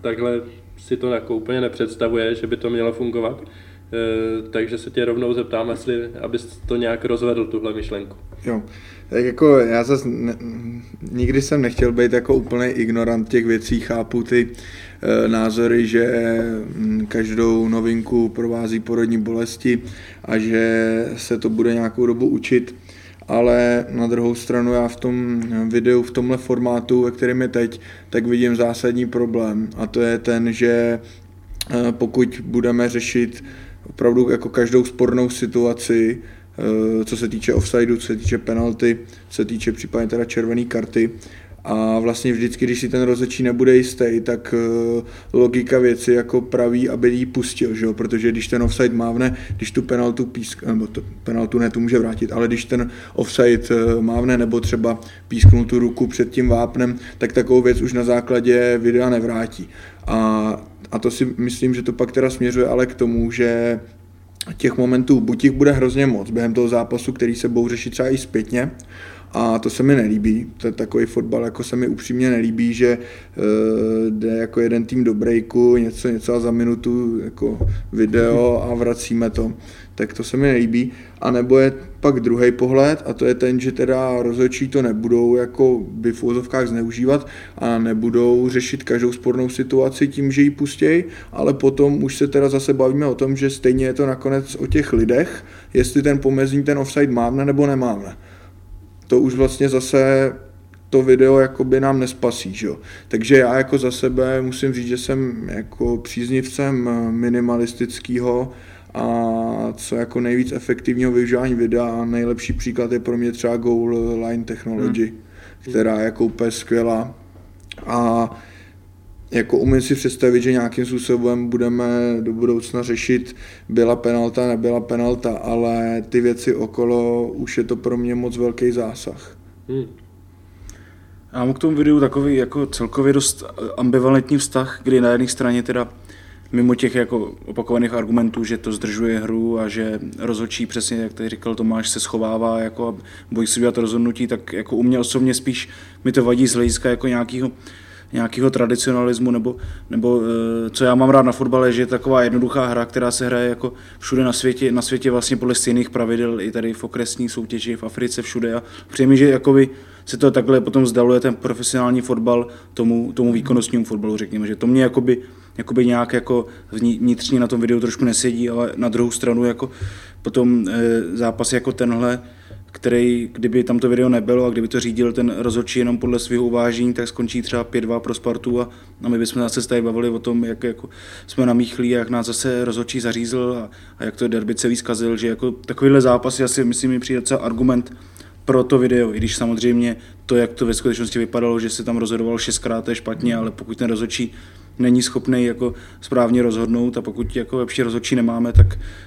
takhle si to jako úplně nepředstavuje, že by to mělo fungovat. Takže se tě rovnou zeptám, jestli abys to nějak rozvedl, tuhle myšlenku. Jo, tak jako já zase nikdy jsem nechtěl být jako úplný ignorant těch věcí, chápu ty názory, že každou novinku provází porodní bolesti a že se to bude nějakou dobu učit, ale na druhou stranu já v tom videu, v tomhle formátu, ve kterém je teď, tak vidím zásadní problém a to je ten, že pokud budeme řešit opravdu jako každou spornou situaci, co se týče offsideu, co se týče penalty, co se týče případně teda červené karty a vlastně vždycky, když si ten rozhodčí nebude jistý, tak logika věci jako praví, aby ji pustil, že jo? Protože když ten offside mávne, když tu penaltu pískne, nebo to penaltu ne, tu může vrátit, ale když ten offside mávne nebo třeba písknul tu ruku před tím vápnem, tak takovou věc už na základě videa nevrátí. A to si myslím, že to pak teda směřuje ale k tomu, že těch momentů buď jich bude hrozně moc během toho zápasu, který se budou řešit třeba i zpětně, a to se mi nelíbí, to je takový fotbal, jako se mi upřímně nelíbí, že jde jako jeden tým do breaku, něco a za minutu jako video a vracíme to, tak to se mi nelíbí. A nebo je pak druhý pohled a to je ten, že teda rozhodčí to nebudou jako by v uvozovkách zneužívat a nebudou řešit každou spornou situaci tím, že ji pustějí, ale potom už se teda zase bavíme o tom, že stejně je to nakonec o těch lidech, jestli ten pomezní ten offside mávne nebo nemávne. To už vlastně zase to video jakoby nám nespasí, že jo. Takže já jako za sebe musím říct, že jsem jako příznivcem minimalistického a co jako nejvíc efektivního využívání videa a nejlepší příklad je pro mě třeba Goal Line Technology, která je jako úplně skvělá a jako umím si představit, že nějakým způsobem budeme do budoucna řešit, byla penalta, nebyla penalta, ale ty věci okolo už je to pro mě moc velký zásah. Já mám k tomu videu takový jako celkově dost ambivalentní vztah, kdy na jedné straně teda mimo těch jako opakovaných argumentů, že to zdržuje hru a že rozhodčí přesně, jak tady říkal Tomáš, se schovává jako a bojí se udělat rozhodnutí, tak jako u mě osobně spíš mi to vadí z hlediska jako nějakého tradicionalismu nebo co já mám rád na fotbale, že je taková jednoduchá hra, která se hraje jako všude na světě vlastně podle stejných pravidel, i tady v okresní soutěži, v Africe, všude a přijde mi, že jakoby se to takhle potom vzdaluje ten profesionální fotbal tomu výkonnostnímu fotbalu, řekněme, že to mě jakoby nějak jako vnitřně na tom videu trošku nesedí, ale na druhou stranu jako potom zápas jako tenhle, který, kdyby tam to video nebylo a kdyby to řídil ten rozhodčí jenom podle svého uvážení, tak skončí třeba 5-2 pro Spartu a my bychom zase tady bavili o tom, jak jako jsme namíchlí a jak nás zase rozhodčí zařízl a jak to derby celý zkazil, že jako takovýhle zápasy asi myslím mi přijde docela argument pro to video, i když samozřejmě to, jak to ve skutečnosti vypadalo, že se tam rozhodoval 6x, je špatně, ale pokud ten rozhodčí není schopný jako správně rozhodnout a pokud jako lepší rozhodčí nemáme,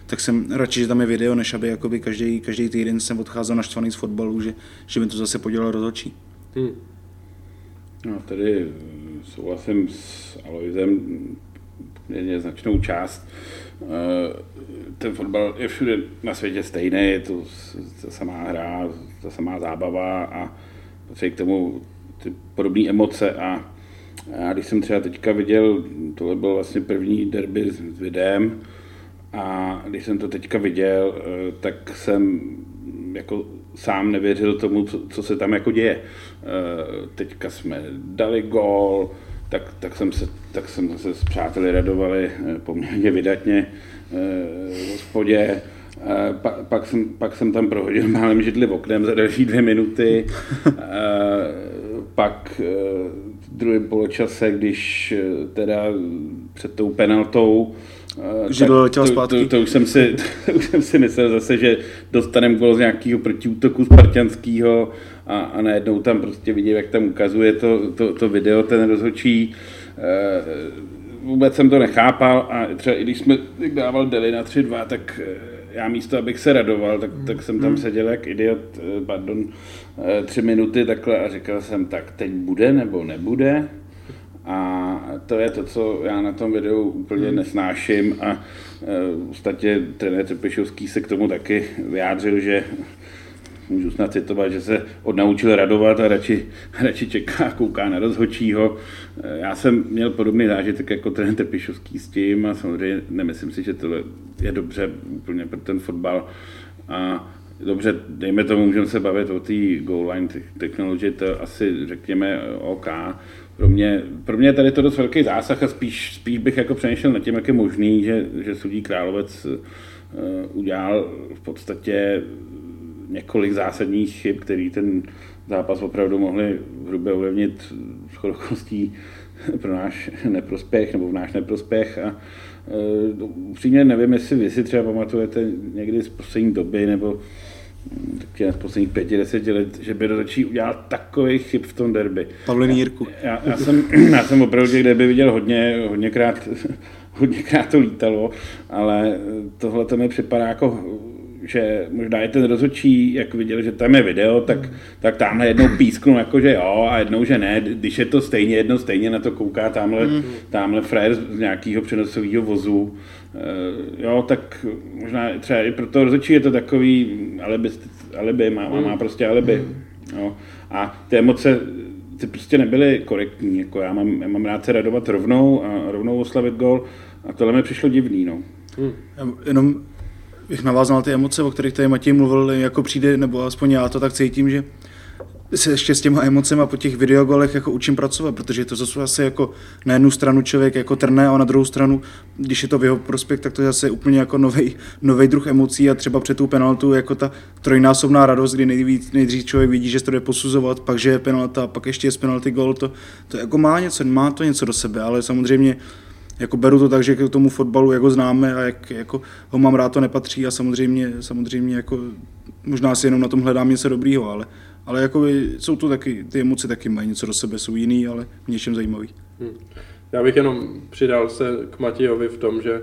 tak jsem radši, že tam je video, než aby jakoby každý týden jsem odcházel naštvaný z fotbalu, že by to zase podělal rozhodčí. No, tady souhlasím s Alojzem poměrně značnou část. Ten fotbal je všude na světě stejný, je to ta samá hra, ta samá zábava a patří k tomu ty podobné emoce a já když jsem třeba teďka viděl, tohle byl vlastně první derby s videem a když jsem to teďka viděl, tak jsem jako sám nevěřil tomu, co se tam jako děje. Teďka jsme dali gól, tak jsem se s přáteli radovali poměrně vydatně v hospodě. Pak jsem tam prohodil málem židli oknem za další 2 minuty. Pak v druhém poločase, když teda před tou penaltou, to už jsem si myslel zase, že dostaneme gól z nějakého protiútoku spartanského a najednou tam prostě vidím, jak tam ukazuje to video, ten rozhodčí. Vůbec jsem to nechápal a třeba i když jsme dával Deli na 3-2, tak já místo, abych se radoval, tak jsem tam seděl jak idiot, 3 minuty takhle a říkal jsem, tak teď bude nebo nebude. A to je to, co já na tom videu úplně nesnáším a ostatně trenér Trpišovský se k tomu taky vyjádřil, že můžu snad citovat, že se odnaučil radovat a radši čeká, kouká na rozhodčího. Já jsem měl podobný zážitek jako ten Trpišovský s tím a samozřejmě nemyslím si, že tohle je dobře úplně pro ten fotbal. A dobře, dejme tomu, můžeme se bavit o té goal line technology, to asi řekněme OK. Pro mě je tady to dost velký zásah a spíš bych jako přemýšlel nad tím, jak je možný, že sudí Královec udělal v podstatě několik zásadních chyb, který ten zápas opravdu mohli hrubě ovlivnit shodou okolností pro náš neprospěch nebo v náš neprospěch. A upřímně nevím, jestli vy si třeba pamatujete někdy z poslední doby nebo z posledních 5-10 let, že by rozhodčí udělal takových chyb v tom derby. Pavle Jirku. Já jsem opravdu těch derby viděl hodněkrát to lítalo, ale tohle to mi připadá jako, že možná i ten rozhodčí, jak viděl, že tam je video, tak tamhle jednou písknul jako, že jo a jednou, že ne, když je to stejně na to kouká tamhle frajer z nějakého přenosového vozu. Jo, tak možná třeba i pro toho rozhodčí je to takový alibi, má prostě alibi. Jo. A ty emoce, ty prostě nebyly korektní, jako já mám rád se radovat rovnou a rovnou oslavit gól a tohle mi přišlo divný, no. Jenom bych navázal ty emoce, o kterých tady Matěj mluvil, jako přijde, nebo aspoň já to tak cítím, že se ještě s těma emocema po těch videogolech jako učím pracovat, protože to zase asi jako na jednu stranu člověk jako trne a na druhou stranu, když je to v jeho prospěch, tak to je zase úplně jako novej druh emocí a třeba před tou penaltu jako ta trojnásobná radost, kdy nejdřív člověk vidí, že se to jde posuzovat, pak že je penalta, pak ještě je z penalty gol, to jako má to něco do sebe, ale samozřejmě jako beru to tak, že k tomu fotbalu jako známe a jak jako ho mám rád, to nepatří a samozřejmě jako možná si jenom na tom hledám něco dobrýho, ale jako jsou to taky, ty emoce taky mají něco do sebe, jsou jiný, ale něčem zajímavý. Já bych jenom přidal se k Matějovi v tom, že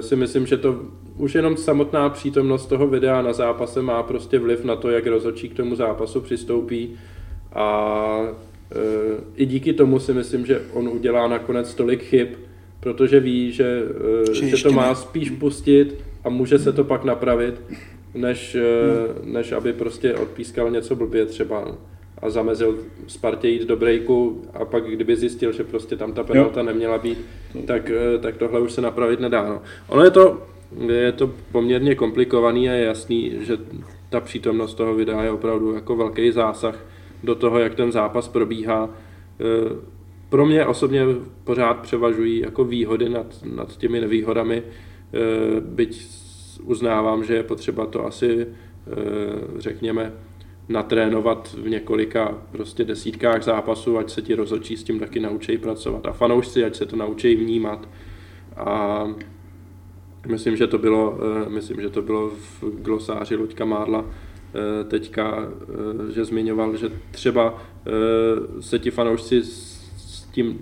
si myslím, že to už jenom samotná přítomnost toho videa na zápase má prostě vliv na to, jak rozhodčí k tomu zápasu přistoupí a i díky tomu si myslím, že on udělá nakonec tolik chyb, protože ví, že to má spíš pustit a může se to pak napravit, než aby prostě odpískal něco blbě třeba a zamezil Spartě jít do breaku a pak kdyby zjistil, že prostě tam ta penalta neměla být, tak tohle už se napravit nedá. No. Ono je to poměrně komplikovaný a je jasný, že ta přítomnost toho videa je opravdu jako velký zásah do toho, jak ten zápas probíhá. Pro mě osobně pořád převažují jako výhody nad těmi nevýhodami, byť uznávám, že je potřeba to asi, řekněme, natrénovat v několika prostě desítkách zápasů, ať se ti rozhodčí s tím taky naučí pracovat a fanoušci, ať se to naučí vnímat. A myslím, že to bylo v glosáři Luďka Mádla teďka, že zmiňoval, že třeba se ti fanoušci s tím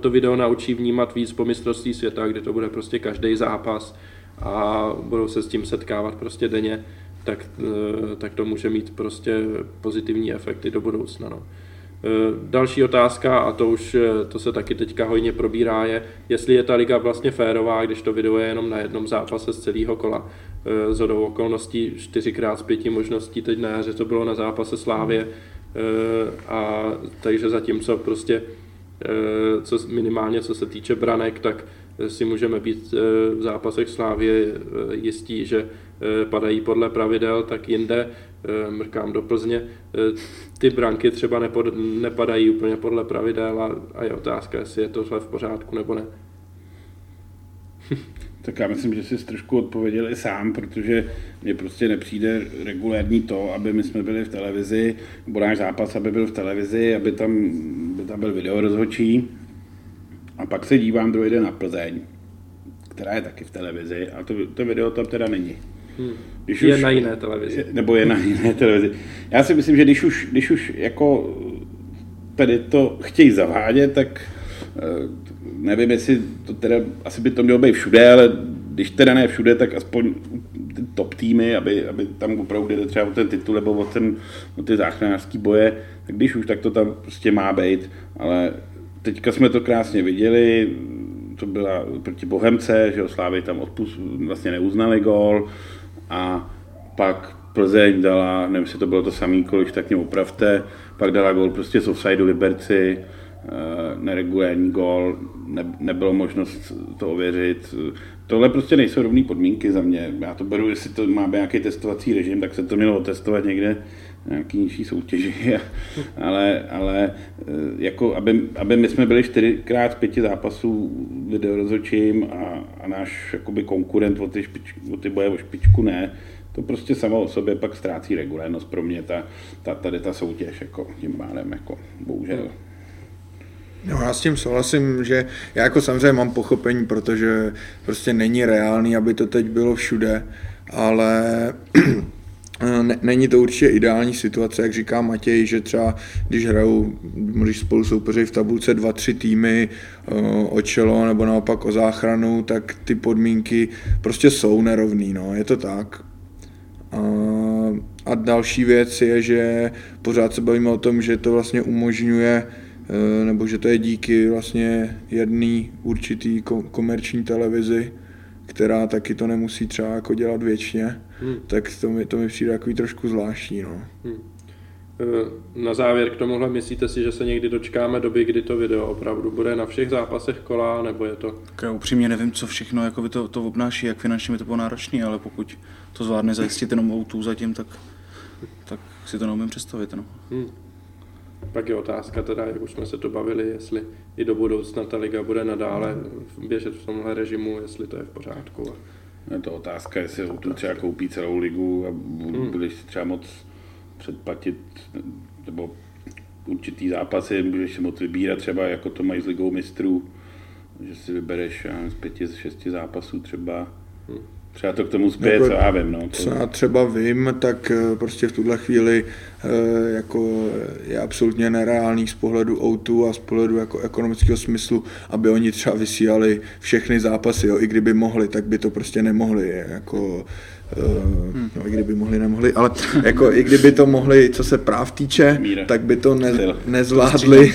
to video naučí vnímat víc po mistrovství světa, kde to bude prostě každý zápas a budou se s tím setkávat prostě denně, tak to může mít prostě pozitivní efekty do budoucna. No. Další otázka, a to se taky teďka hojně probírá, je, jestli je ta liga vlastně férová, když to video je jenom na jednom zápase z celého kola. Shodou okolností 4x5 možností, teď na jaře to bylo na zápase Slávie, a takže zatímco prostě minimálně co se týče branek, tak si můžeme být v zápasech Slávie jistí, že padají podle pravidel, tak jinde, mrkám do Plzně, ty branky třeba nepadají úplně podle pravidel a je otázka, jestli je tohle v pořádku nebo ne. Tak já myslím, že jsi trošku odpověděl i sám, protože mně prostě nepřijde regulérní to, aby my jsme byli v televizi, nebo náš zápas, aby byl v televizi, aby tam byl videorozhodčí. A pak se dívám druhý den na Plzeň, která je taky v televizi, a to video tam teda není. Když je už, na jiné televizi. Nebo je na jiné televizi. Já si myslím, že když už jako tady to chtějí zavádět, tak nevím, jestli to teda, asi by to mělo být všude, ale když teda ne všude, tak aspoň ty top týmy, aby tam opravdu jde třeba o ten titul nebo o ty záchranářský boje, tak když už, tak to tam prostě má být, ale teďka jsme to krásně viděli, to byla proti Bohemce, že Slávy tam vlastně neuznali gól a pak Plzeň dala, nevím, jestli to bylo to samý, kolik, tak mě opravte, pak dala gól prostě z offside do Liberci, neregulární gól, nebylo možnost to ověřit. Tohle prostě nejsou rovné podmínky za mě. Já to beru, jestli to má nějaký testovací režim, tak se to mělo otestovat někde nějaký nižší soutěži, ale jako aby my jsme byli 4x5 zápasů videorozhodčím a náš jakoby konkurent o ty boje o špičku ne, to prostě samo o sobě pak ztrácí regulérnost pro mě tady ta soutěž jako tím pádem jako bohužel. No, já s tím souhlasím, že já jako samozřejmě mám pochopení, protože prostě není reálný, aby to teď bylo všude, ale není to určitě ideální situace, jak říká Matěj, že třeba když spolu soupeří v tabulce 2-3 týmy o čelo nebo naopak o záchranu, tak ty podmínky prostě jsou nerovný, no, je to tak. A další věc je, že pořád se bavíme o tom, že to vlastně umožňuje, nebo že to je díky vlastně jedné určitý komerční televizi, která taky to nemusí třeba jako dělat věčně, tak to mi přijde takový trošku zvláštní. No. Na závěr k tomuhle, myslíte si, že se někdy dočkáme doby, kdy to video opravdu bude na všech zápasech kola, nebo je to... Tak já upřímně nevím, co všechno jako by to obnáší, jak finančně by to bylo náročné, ale pokud to zvládne zajistit jenom O2 zatím, tak si to neumím představit. No. Pak je otázka teda, jak už jsme se to bavili, jestli i do budoucna ta liga bude nadále běžet v tomhle režimu, jestli to je v pořádku. Je to otázka, jestli Hutu třeba koupí celou ligu a budeš si třeba moc předplatit, nebo určitý zápasy, budeš si moc vybírat, třeba jako to mají s ligou mistrů, že si vybereš z 5-6 zápasů třeba. Třeba to k tomu zpět, co já vím. No, co já třeba vím, tak prostě v tuhle chvíli jako je absolutně nereálný z pohledu O2 a z pohledu jako ekonomického smyslu, aby oni třeba vysílali všechny zápasy, jo, i kdyby mohli, tak by to prostě nemohli. Jako, no, i kdyby mohli, nemohli, ale jako i kdyby to mohli, co se práv týče, tak by to nezvládli,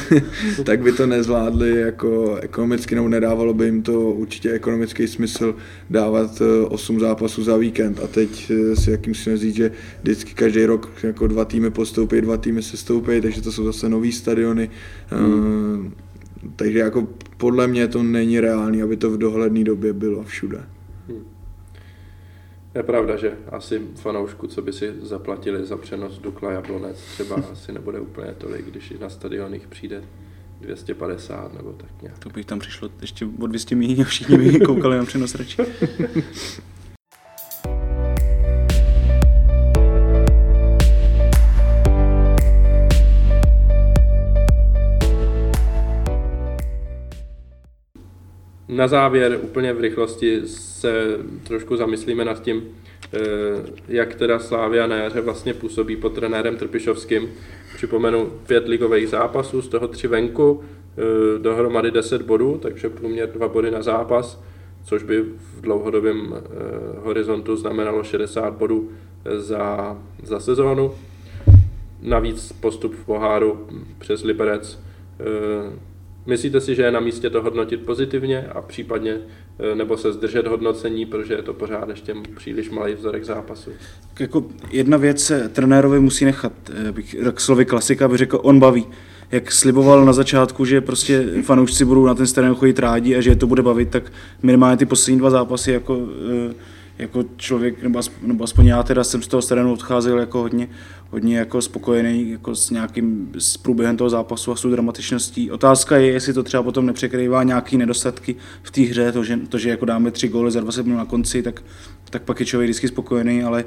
tak by to nezvládli jako ekonomicky, nebo nedávalo by jim to určitě ekonomický smysl dávat 8 zápasů za víkend. A teď si jakým musíme říct, že vždycky každý rok jako 2 týmy postoupí, 2 týmy sestoupí, takže to jsou zase nový stadiony. Takže jako podle mě to není reálný, aby to v dohledné době bylo všude. Je pravda, že asi fanoušku, co by si zaplatili za přenos Dukla Jablonec, třeba asi nebude úplně tolik, když na stadionech přijde 250 nebo tak nějak. To bych tam přišlo ještě o 200 míň a všichni by koukali na přenos radši. Na závěr úplně v rychlosti se trošku zamyslíme nad tím, jak teda Slavia na jaře vlastně působí pod trenérem Trpišovským. Připomenu 5 ligových zápasů, z toho 3 venku, dohromady 10 bodů, takže průměr 2 body na zápas, což by v dlouhodobém horizontu znamenalo 60 bodů za sezónu. Navíc postup v poháru přes Liberec. Myslíte si, že je na místě to hodnotit pozitivně a případně nebo se zdržet hodnocení, protože je to pořád ještě příliš malý vzorek zápasu? Jako jedna věc se trenérovi musí nechat, bych tak slovy klasika by řekl, on baví. Jak sliboval na začátku, že prostě fanoušci budou na ten stadion chodit rádi a že je to bude bavit, tak minimálně ty poslední 2 zápasy jako člověk, nebo aspoň já teda jsem z toho stadionu odcházel jako hodně jako spokojený jako s nějakým s průběhem toho zápasu a s dramatičností. Otázka je, jestli to třeba potom nepřekrývá nějaký nedostatky v té hře, to, že jako dáme 3 góly za 20 minut na konci, tak pak je člověk vždycky spokojený, ale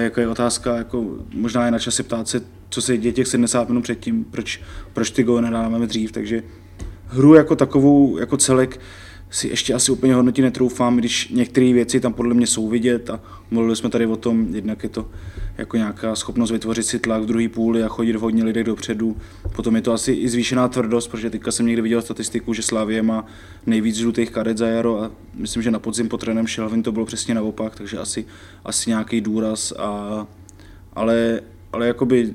jako je otázka, jako možná je na čase ptát se, co se děje těch 70 minut předtím, proč ty góly nedáváme dřív, takže hru jako takovou, jako celek, si ještě asi úplně hodnotí netroufám, když některé věci tam podle mě jsou vidět a mluvili jsme tady o tom, jednak je to jako nějaká schopnost vytvořit si tlak v druhé půli a chodit hodně lidí dopředu. Potom je to asi i zvýšená tvrdost, protože teďka jsem někdy viděl statistiku, že Slavie má nejvíc žlutých karet za jaro a myslím, že na podzim pod trenem Šelvin to bylo přesně naopak, takže asi nějaký důraz. Ale jakoby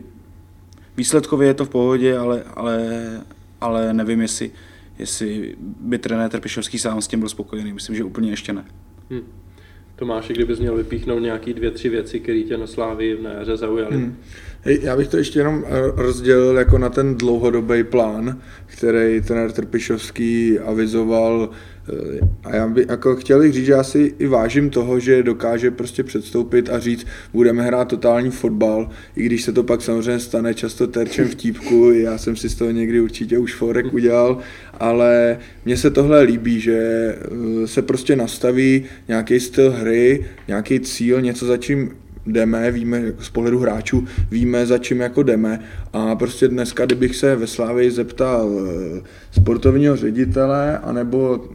výsledkově je to v pohodě, ale nevím, jestli by trenér Trpišovský sám s tím byl spokojený, myslím, že úplně ještě ne. Tomáši, kdybys měl vypíchnout nějaký 2-3 věci, které tě na Slávii na jaře zaujaly? Já bych to ještě jenom rozdělil jako na ten dlouhodobý plán, který trenér Trpišovský avizoval. A já bych jako chtěl říct, že já si i vážím toho, že dokáže prostě předstoupit a říct, budeme hrát totální fotbal, i když se to pak samozřejmě stane často terčem v típku, já jsem si z toho někdy určitě už forek udělal, ale mně se tohle líbí, že se prostě nastaví nějaký styl hry, nějaký cíl, něco za čím jdeme, víme z pohledu hráčů, víme za čím jako jdeme a prostě dneska, kdybych se ve Slavii zeptal sportovního ředitele anebo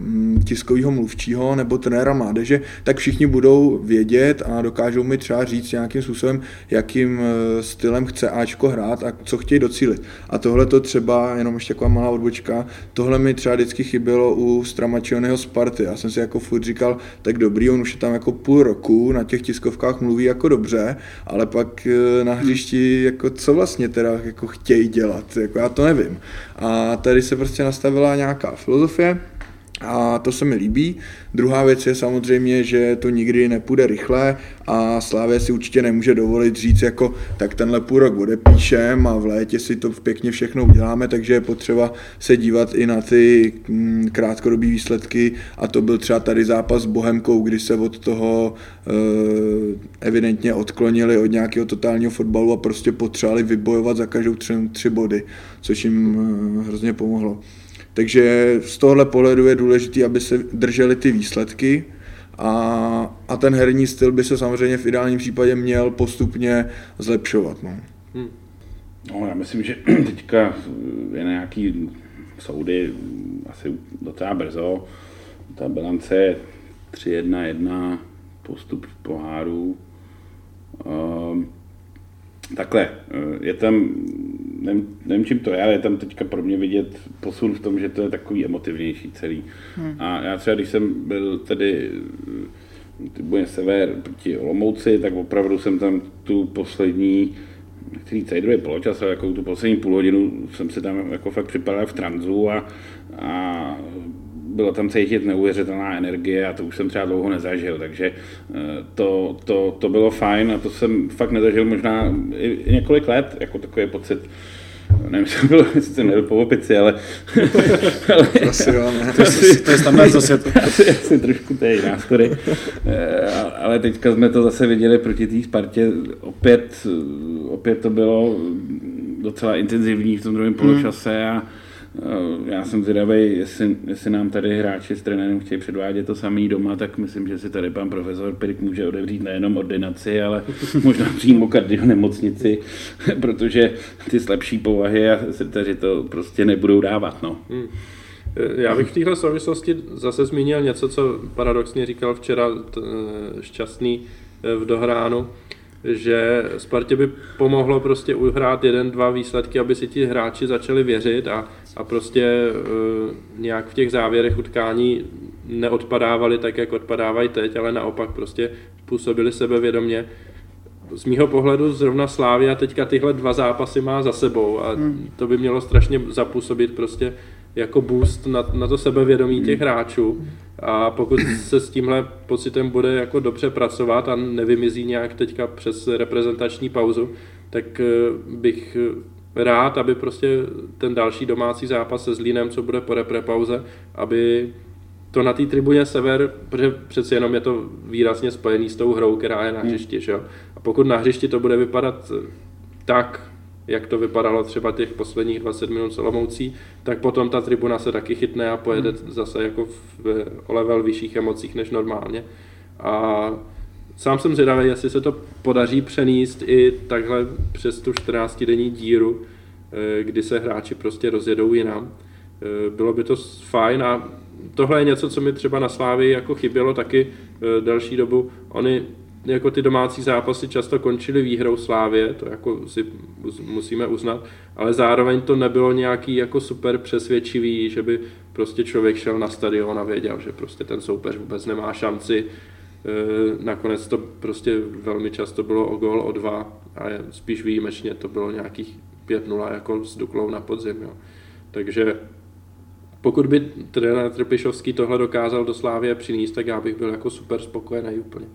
tiskového mluvčího nebo trenéra mládeže, tak všichni budou vědět a dokážou mi třeba říct nějakým způsobem, jakým stylem chce Ačko hrát a co chtějí docílit. A tohle to třeba, jenom ještě taková malá odbočka, tohle mi třeba vždycky chybělo u Stramačioneho Sparty. Já jsem si jako furt říkal, tak dobrý, on už je tam jako půl roku, na těch tiskovkách mluví jako dobře, ale pak na hřišti jako co vlastně teda jako chtějí dělat, jako já to nevím. A tady se prostě nastavila nějaká filozofie A to se mi líbí. Druhá věc je samozřejmě, že to nikdy nepůjde rychle a Slavia si určitě nemůže dovolit říct, jako tak tenhle půl rok odepíšem a v létě si to pěkně všechno uděláme, takže je potřeba se dívat i na ty krátkodobé výsledky a to byl třeba tady zápas s Bohemkou, kdy se od toho evidentně odklonili od nějakého totálního fotbalu a prostě potřebovali vybojovat za každou tři body, což jim hrozně pomohlo. Takže z tohohle pohledu je důležité, aby se držely ty výsledky a ten herní styl by se samozřejmě v ideálním případě měl postupně zlepšovat. No, já myslím, že teďka je nějaký soudy asi docela brzo. Ta bilance je 3-1-1, postup v poháru. Takhle, je tam, nevím čím to je, ale je tam teďka pro mě vidět posun v tom, že to je takový emotivnější celý. A já třeba, když jsem byl tady bude sever proti Olomouci, tak opravdu jsem tam tu poslední, který celý druhý poločas, ale jako tu poslední půl hodinu jsem se tam jako fakt připadal v tranzu a byla tam cítit neuvěřitelná energie a to už jsem třeba dlouho nezažil, takže to bylo fajn a to jsem fakt nezažil možná i několik let, jako takový pocit, nevím, jestli bylo, jestli jsem nedal po opici, ale to je standard zase. Asi trošku té jiná story, ale teďka jsme to zase viděli proti té Spartě, opět to bylo docela intenzivní v tom druhém poločase a já jsem zvědavej, jestli nám tady hráči s trenérem chtějí předvádět to samý doma, tak myslím, že si tady pan profesor Pirk může odevřít nejenom ordinaci, ale možná přímo kardionemocnici, protože ty slabší povahy a srdcaři to prostě nebudou dávat. No. Já bych v této souvislosti zase zmínil něco, co paradoxně říkal včera Šťastný v Dohránu, že Spartě by pomohlo prostě uhrát 1-2 výsledky, aby si ti hráči začali věřit a prostě nějak v těch závěrech utkání neodpadávali tak, jak odpadávají teď, ale naopak prostě působili sebevědomě. Z mýho pohledu zrovna Slavia teďka tyhle 2 zápasy má za sebou a to by mělo strašně zapůsobit prostě jako boost na to sebevědomí těch hráčů a pokud se s tímhle pocitem bude jako dobře pracovat a nevymizí nějak teďka přes reprezentační pauzu, tak bych rád, aby prostě ten další domácí zápas se Zlínem, co bude po reprepauze, aby to na té tribuně sever, protože přeci jenom je to výrazně spojený s tou hrou, která je na hřišti, že jo? A pokud na hřišti to bude vypadat tak, jak to vypadalo třeba těch posledních 20 minut s Olomoucí, tak potom ta tribuna se taky chytne a pojede zase jako o level vyšších emocích než normálně. A sám jsem zvědavý, jestli se to podaří přenést i takhle přes tu 14-denní díru, kdy se hráči prostě rozjedou jinam. Bylo by to fajn a tohle je něco, co mi třeba na Slavii jako chybělo taky další dobu. Oni jako ty domácí zápasy často končily výhrou Slavie, to jako si musíme uznat, ale zároveň to nebylo nějaký jako super přesvědčivý, že by prostě člověk šel na stadion a věděl, že prostě ten soupeř vůbec nemá šanci. Nakonec to prostě velmi často bylo o gól, o 2, ale spíš výjimečně to bylo nějakých 5-0 jako s Duklou na podzim. Jo. Takže pokud by trenér Trpišovský tohle dokázal do Slavie přinést, tak já bych byl jako super spokojený úplně.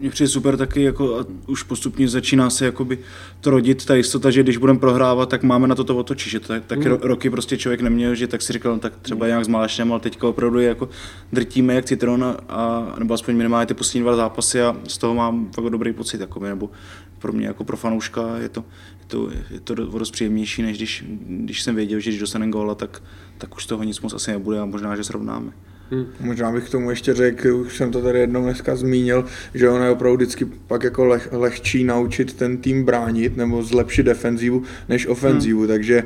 Mně přijde super taky, jako už postupně začíná se jakoby to rodit, ta jistota, že když budeme prohrávat, tak máme na toto otočí, že taky roky prostě člověk neměl, že tak si říkal, no, tak třeba nějak s Malášem, ale teďka opravdu je jako drtíme jak citron, nebo aspoň minimálně ty poslední 2 zápasy a z toho mám fakt dobrý pocit, jakoby, nebo pro mě jako pro fanouška je to dost příjemnější, než když jsem věděl, že když dostaneme góla, tak už toho nic moc asi nebude a možná, že srovnáme. Možná bych k tomu ještě řekl, už jsem to tady jednou dneska zmínil, že ono je opravdu vždycky pak jako lehčí naučit ten tým bránit nebo zlepšit defenzivu než ofenzivu, takže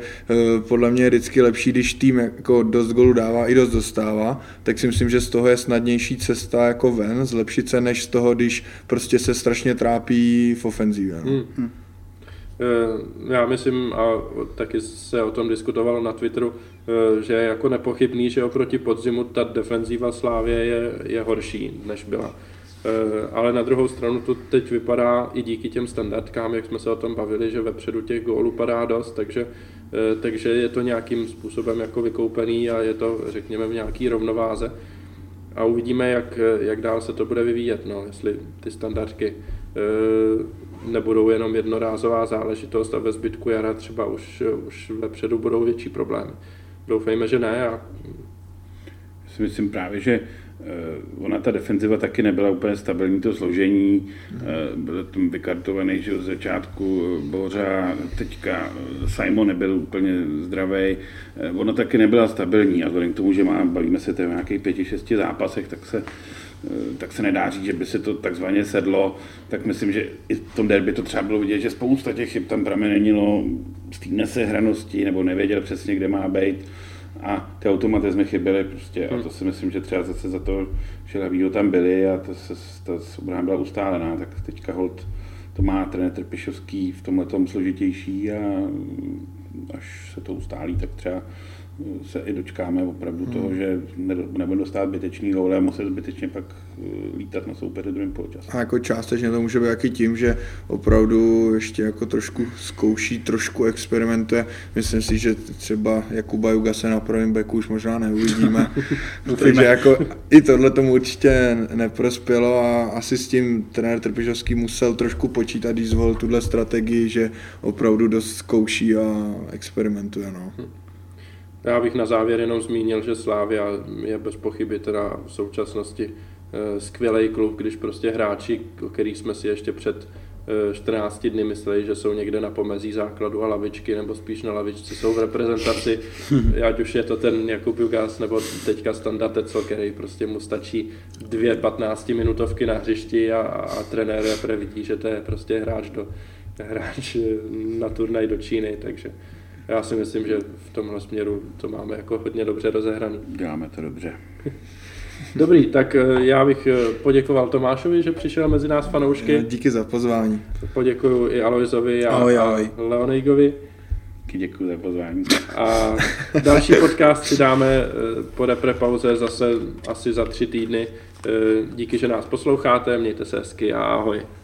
podle mě je vždycky lepší, když tým jako dost golu dává i dost dostává, tak si myslím, že z toho je snadnější cesta jako ven, zlepšit se, než z toho, když prostě se strašně trápí v ofenzivě. No. Já myslím, a taky se o tom diskutovalo na Twitteru, že je jako nepochybný, že oproti podzimu ta defenzíva Slavie je horší, než byla. Ale na druhou stranu to teď vypadá i díky těm standardkám, jak jsme se o tom bavili, že vepředu těch gólů padá dost, takže takže je to nějakým způsobem jako vykoupený a je to, řekněme, v nějaký rovnováze. A uvidíme, jak dál se to bude vyvíjet, no, jestli ty standardky nebudou jenom jednorázová záležitost a ve zbytku jara třeba už vepředu budou větší problémy. Doufejme, že ne. A... Já si myslím právě, že ona ta defenziva taky nebyla úplně stabilní, to složení, byl tam vykartovaný, že od začátku Bořa, teďka Simon nebyl úplně zdravý, ona taky nebyla stabilní a vzhledem k tomu, že bavíme se tady o nějakých 5-6 zápasech, tak se nedá říct, že by se to takzvaně sedlo, tak myslím, že i v tom derby to třeba bylo vidět, že spousta těch chyb tam pramenilo z té nesehranosti nebo nevěděl přesně, kde má být. A ty automatizmy chyběly prostě a to si myslím, že třeba zase za to, že Lavího tam byli a ta obrana byla ustálená, tak teďka holt to má trenér Trpišovský v tomhletom složitější a až se to ustálí, tak třeba se i dočkáme opravdu toho, že nebudeme dostat zbytečný gól a muset zbytečně pak lítat na soupeře druhým poločase. A jako částečně to může být taky tím, že opravdu ještě jako trošku zkouší, trošku experimentuje. Myslím si, že třeba Jakuba Juga se na pravém beku už možná neuvidíme. Takže jako i tohle tomu určitě neprospělo a asi s tím trenér Trpišovský musel trošku počítat, když zvolil tuhle strategii, že opravdu dost zkouší a experimentuje. No. Já bych na závěr jenom zmínil, že Slavia je bez pochyby teda v současnosti skvělý klub, když prostě hráči, o kterých jsme si ještě před 14 dny mysleli, že jsou někde na pomezí základu a lavičky, nebo spíš na lavičce, jsou v reprezentaci, ať už je to ten Jakub Jugas, nebo teďka Standa Tecl, který prostě mu stačí 2 15-minutovky na hřišti a trenér vidí, že to je prostě hráč na turnaj do Číny, takže... Já si myslím, že v tomhle směru to máme jako hodně dobře rozehraný. Děláme to dobře. Dobrý, tak já bych poděkoval Tomášovi, že přišel mezi nás fanoušky. Díky za pozvání. Poděkuju i Alojzovi a Leonikovi. Děkuju za pozvání. A další podcast si dáme po pauze zase asi za 3 týdny. Díky, že nás posloucháte, mějte se hezky a ahoj.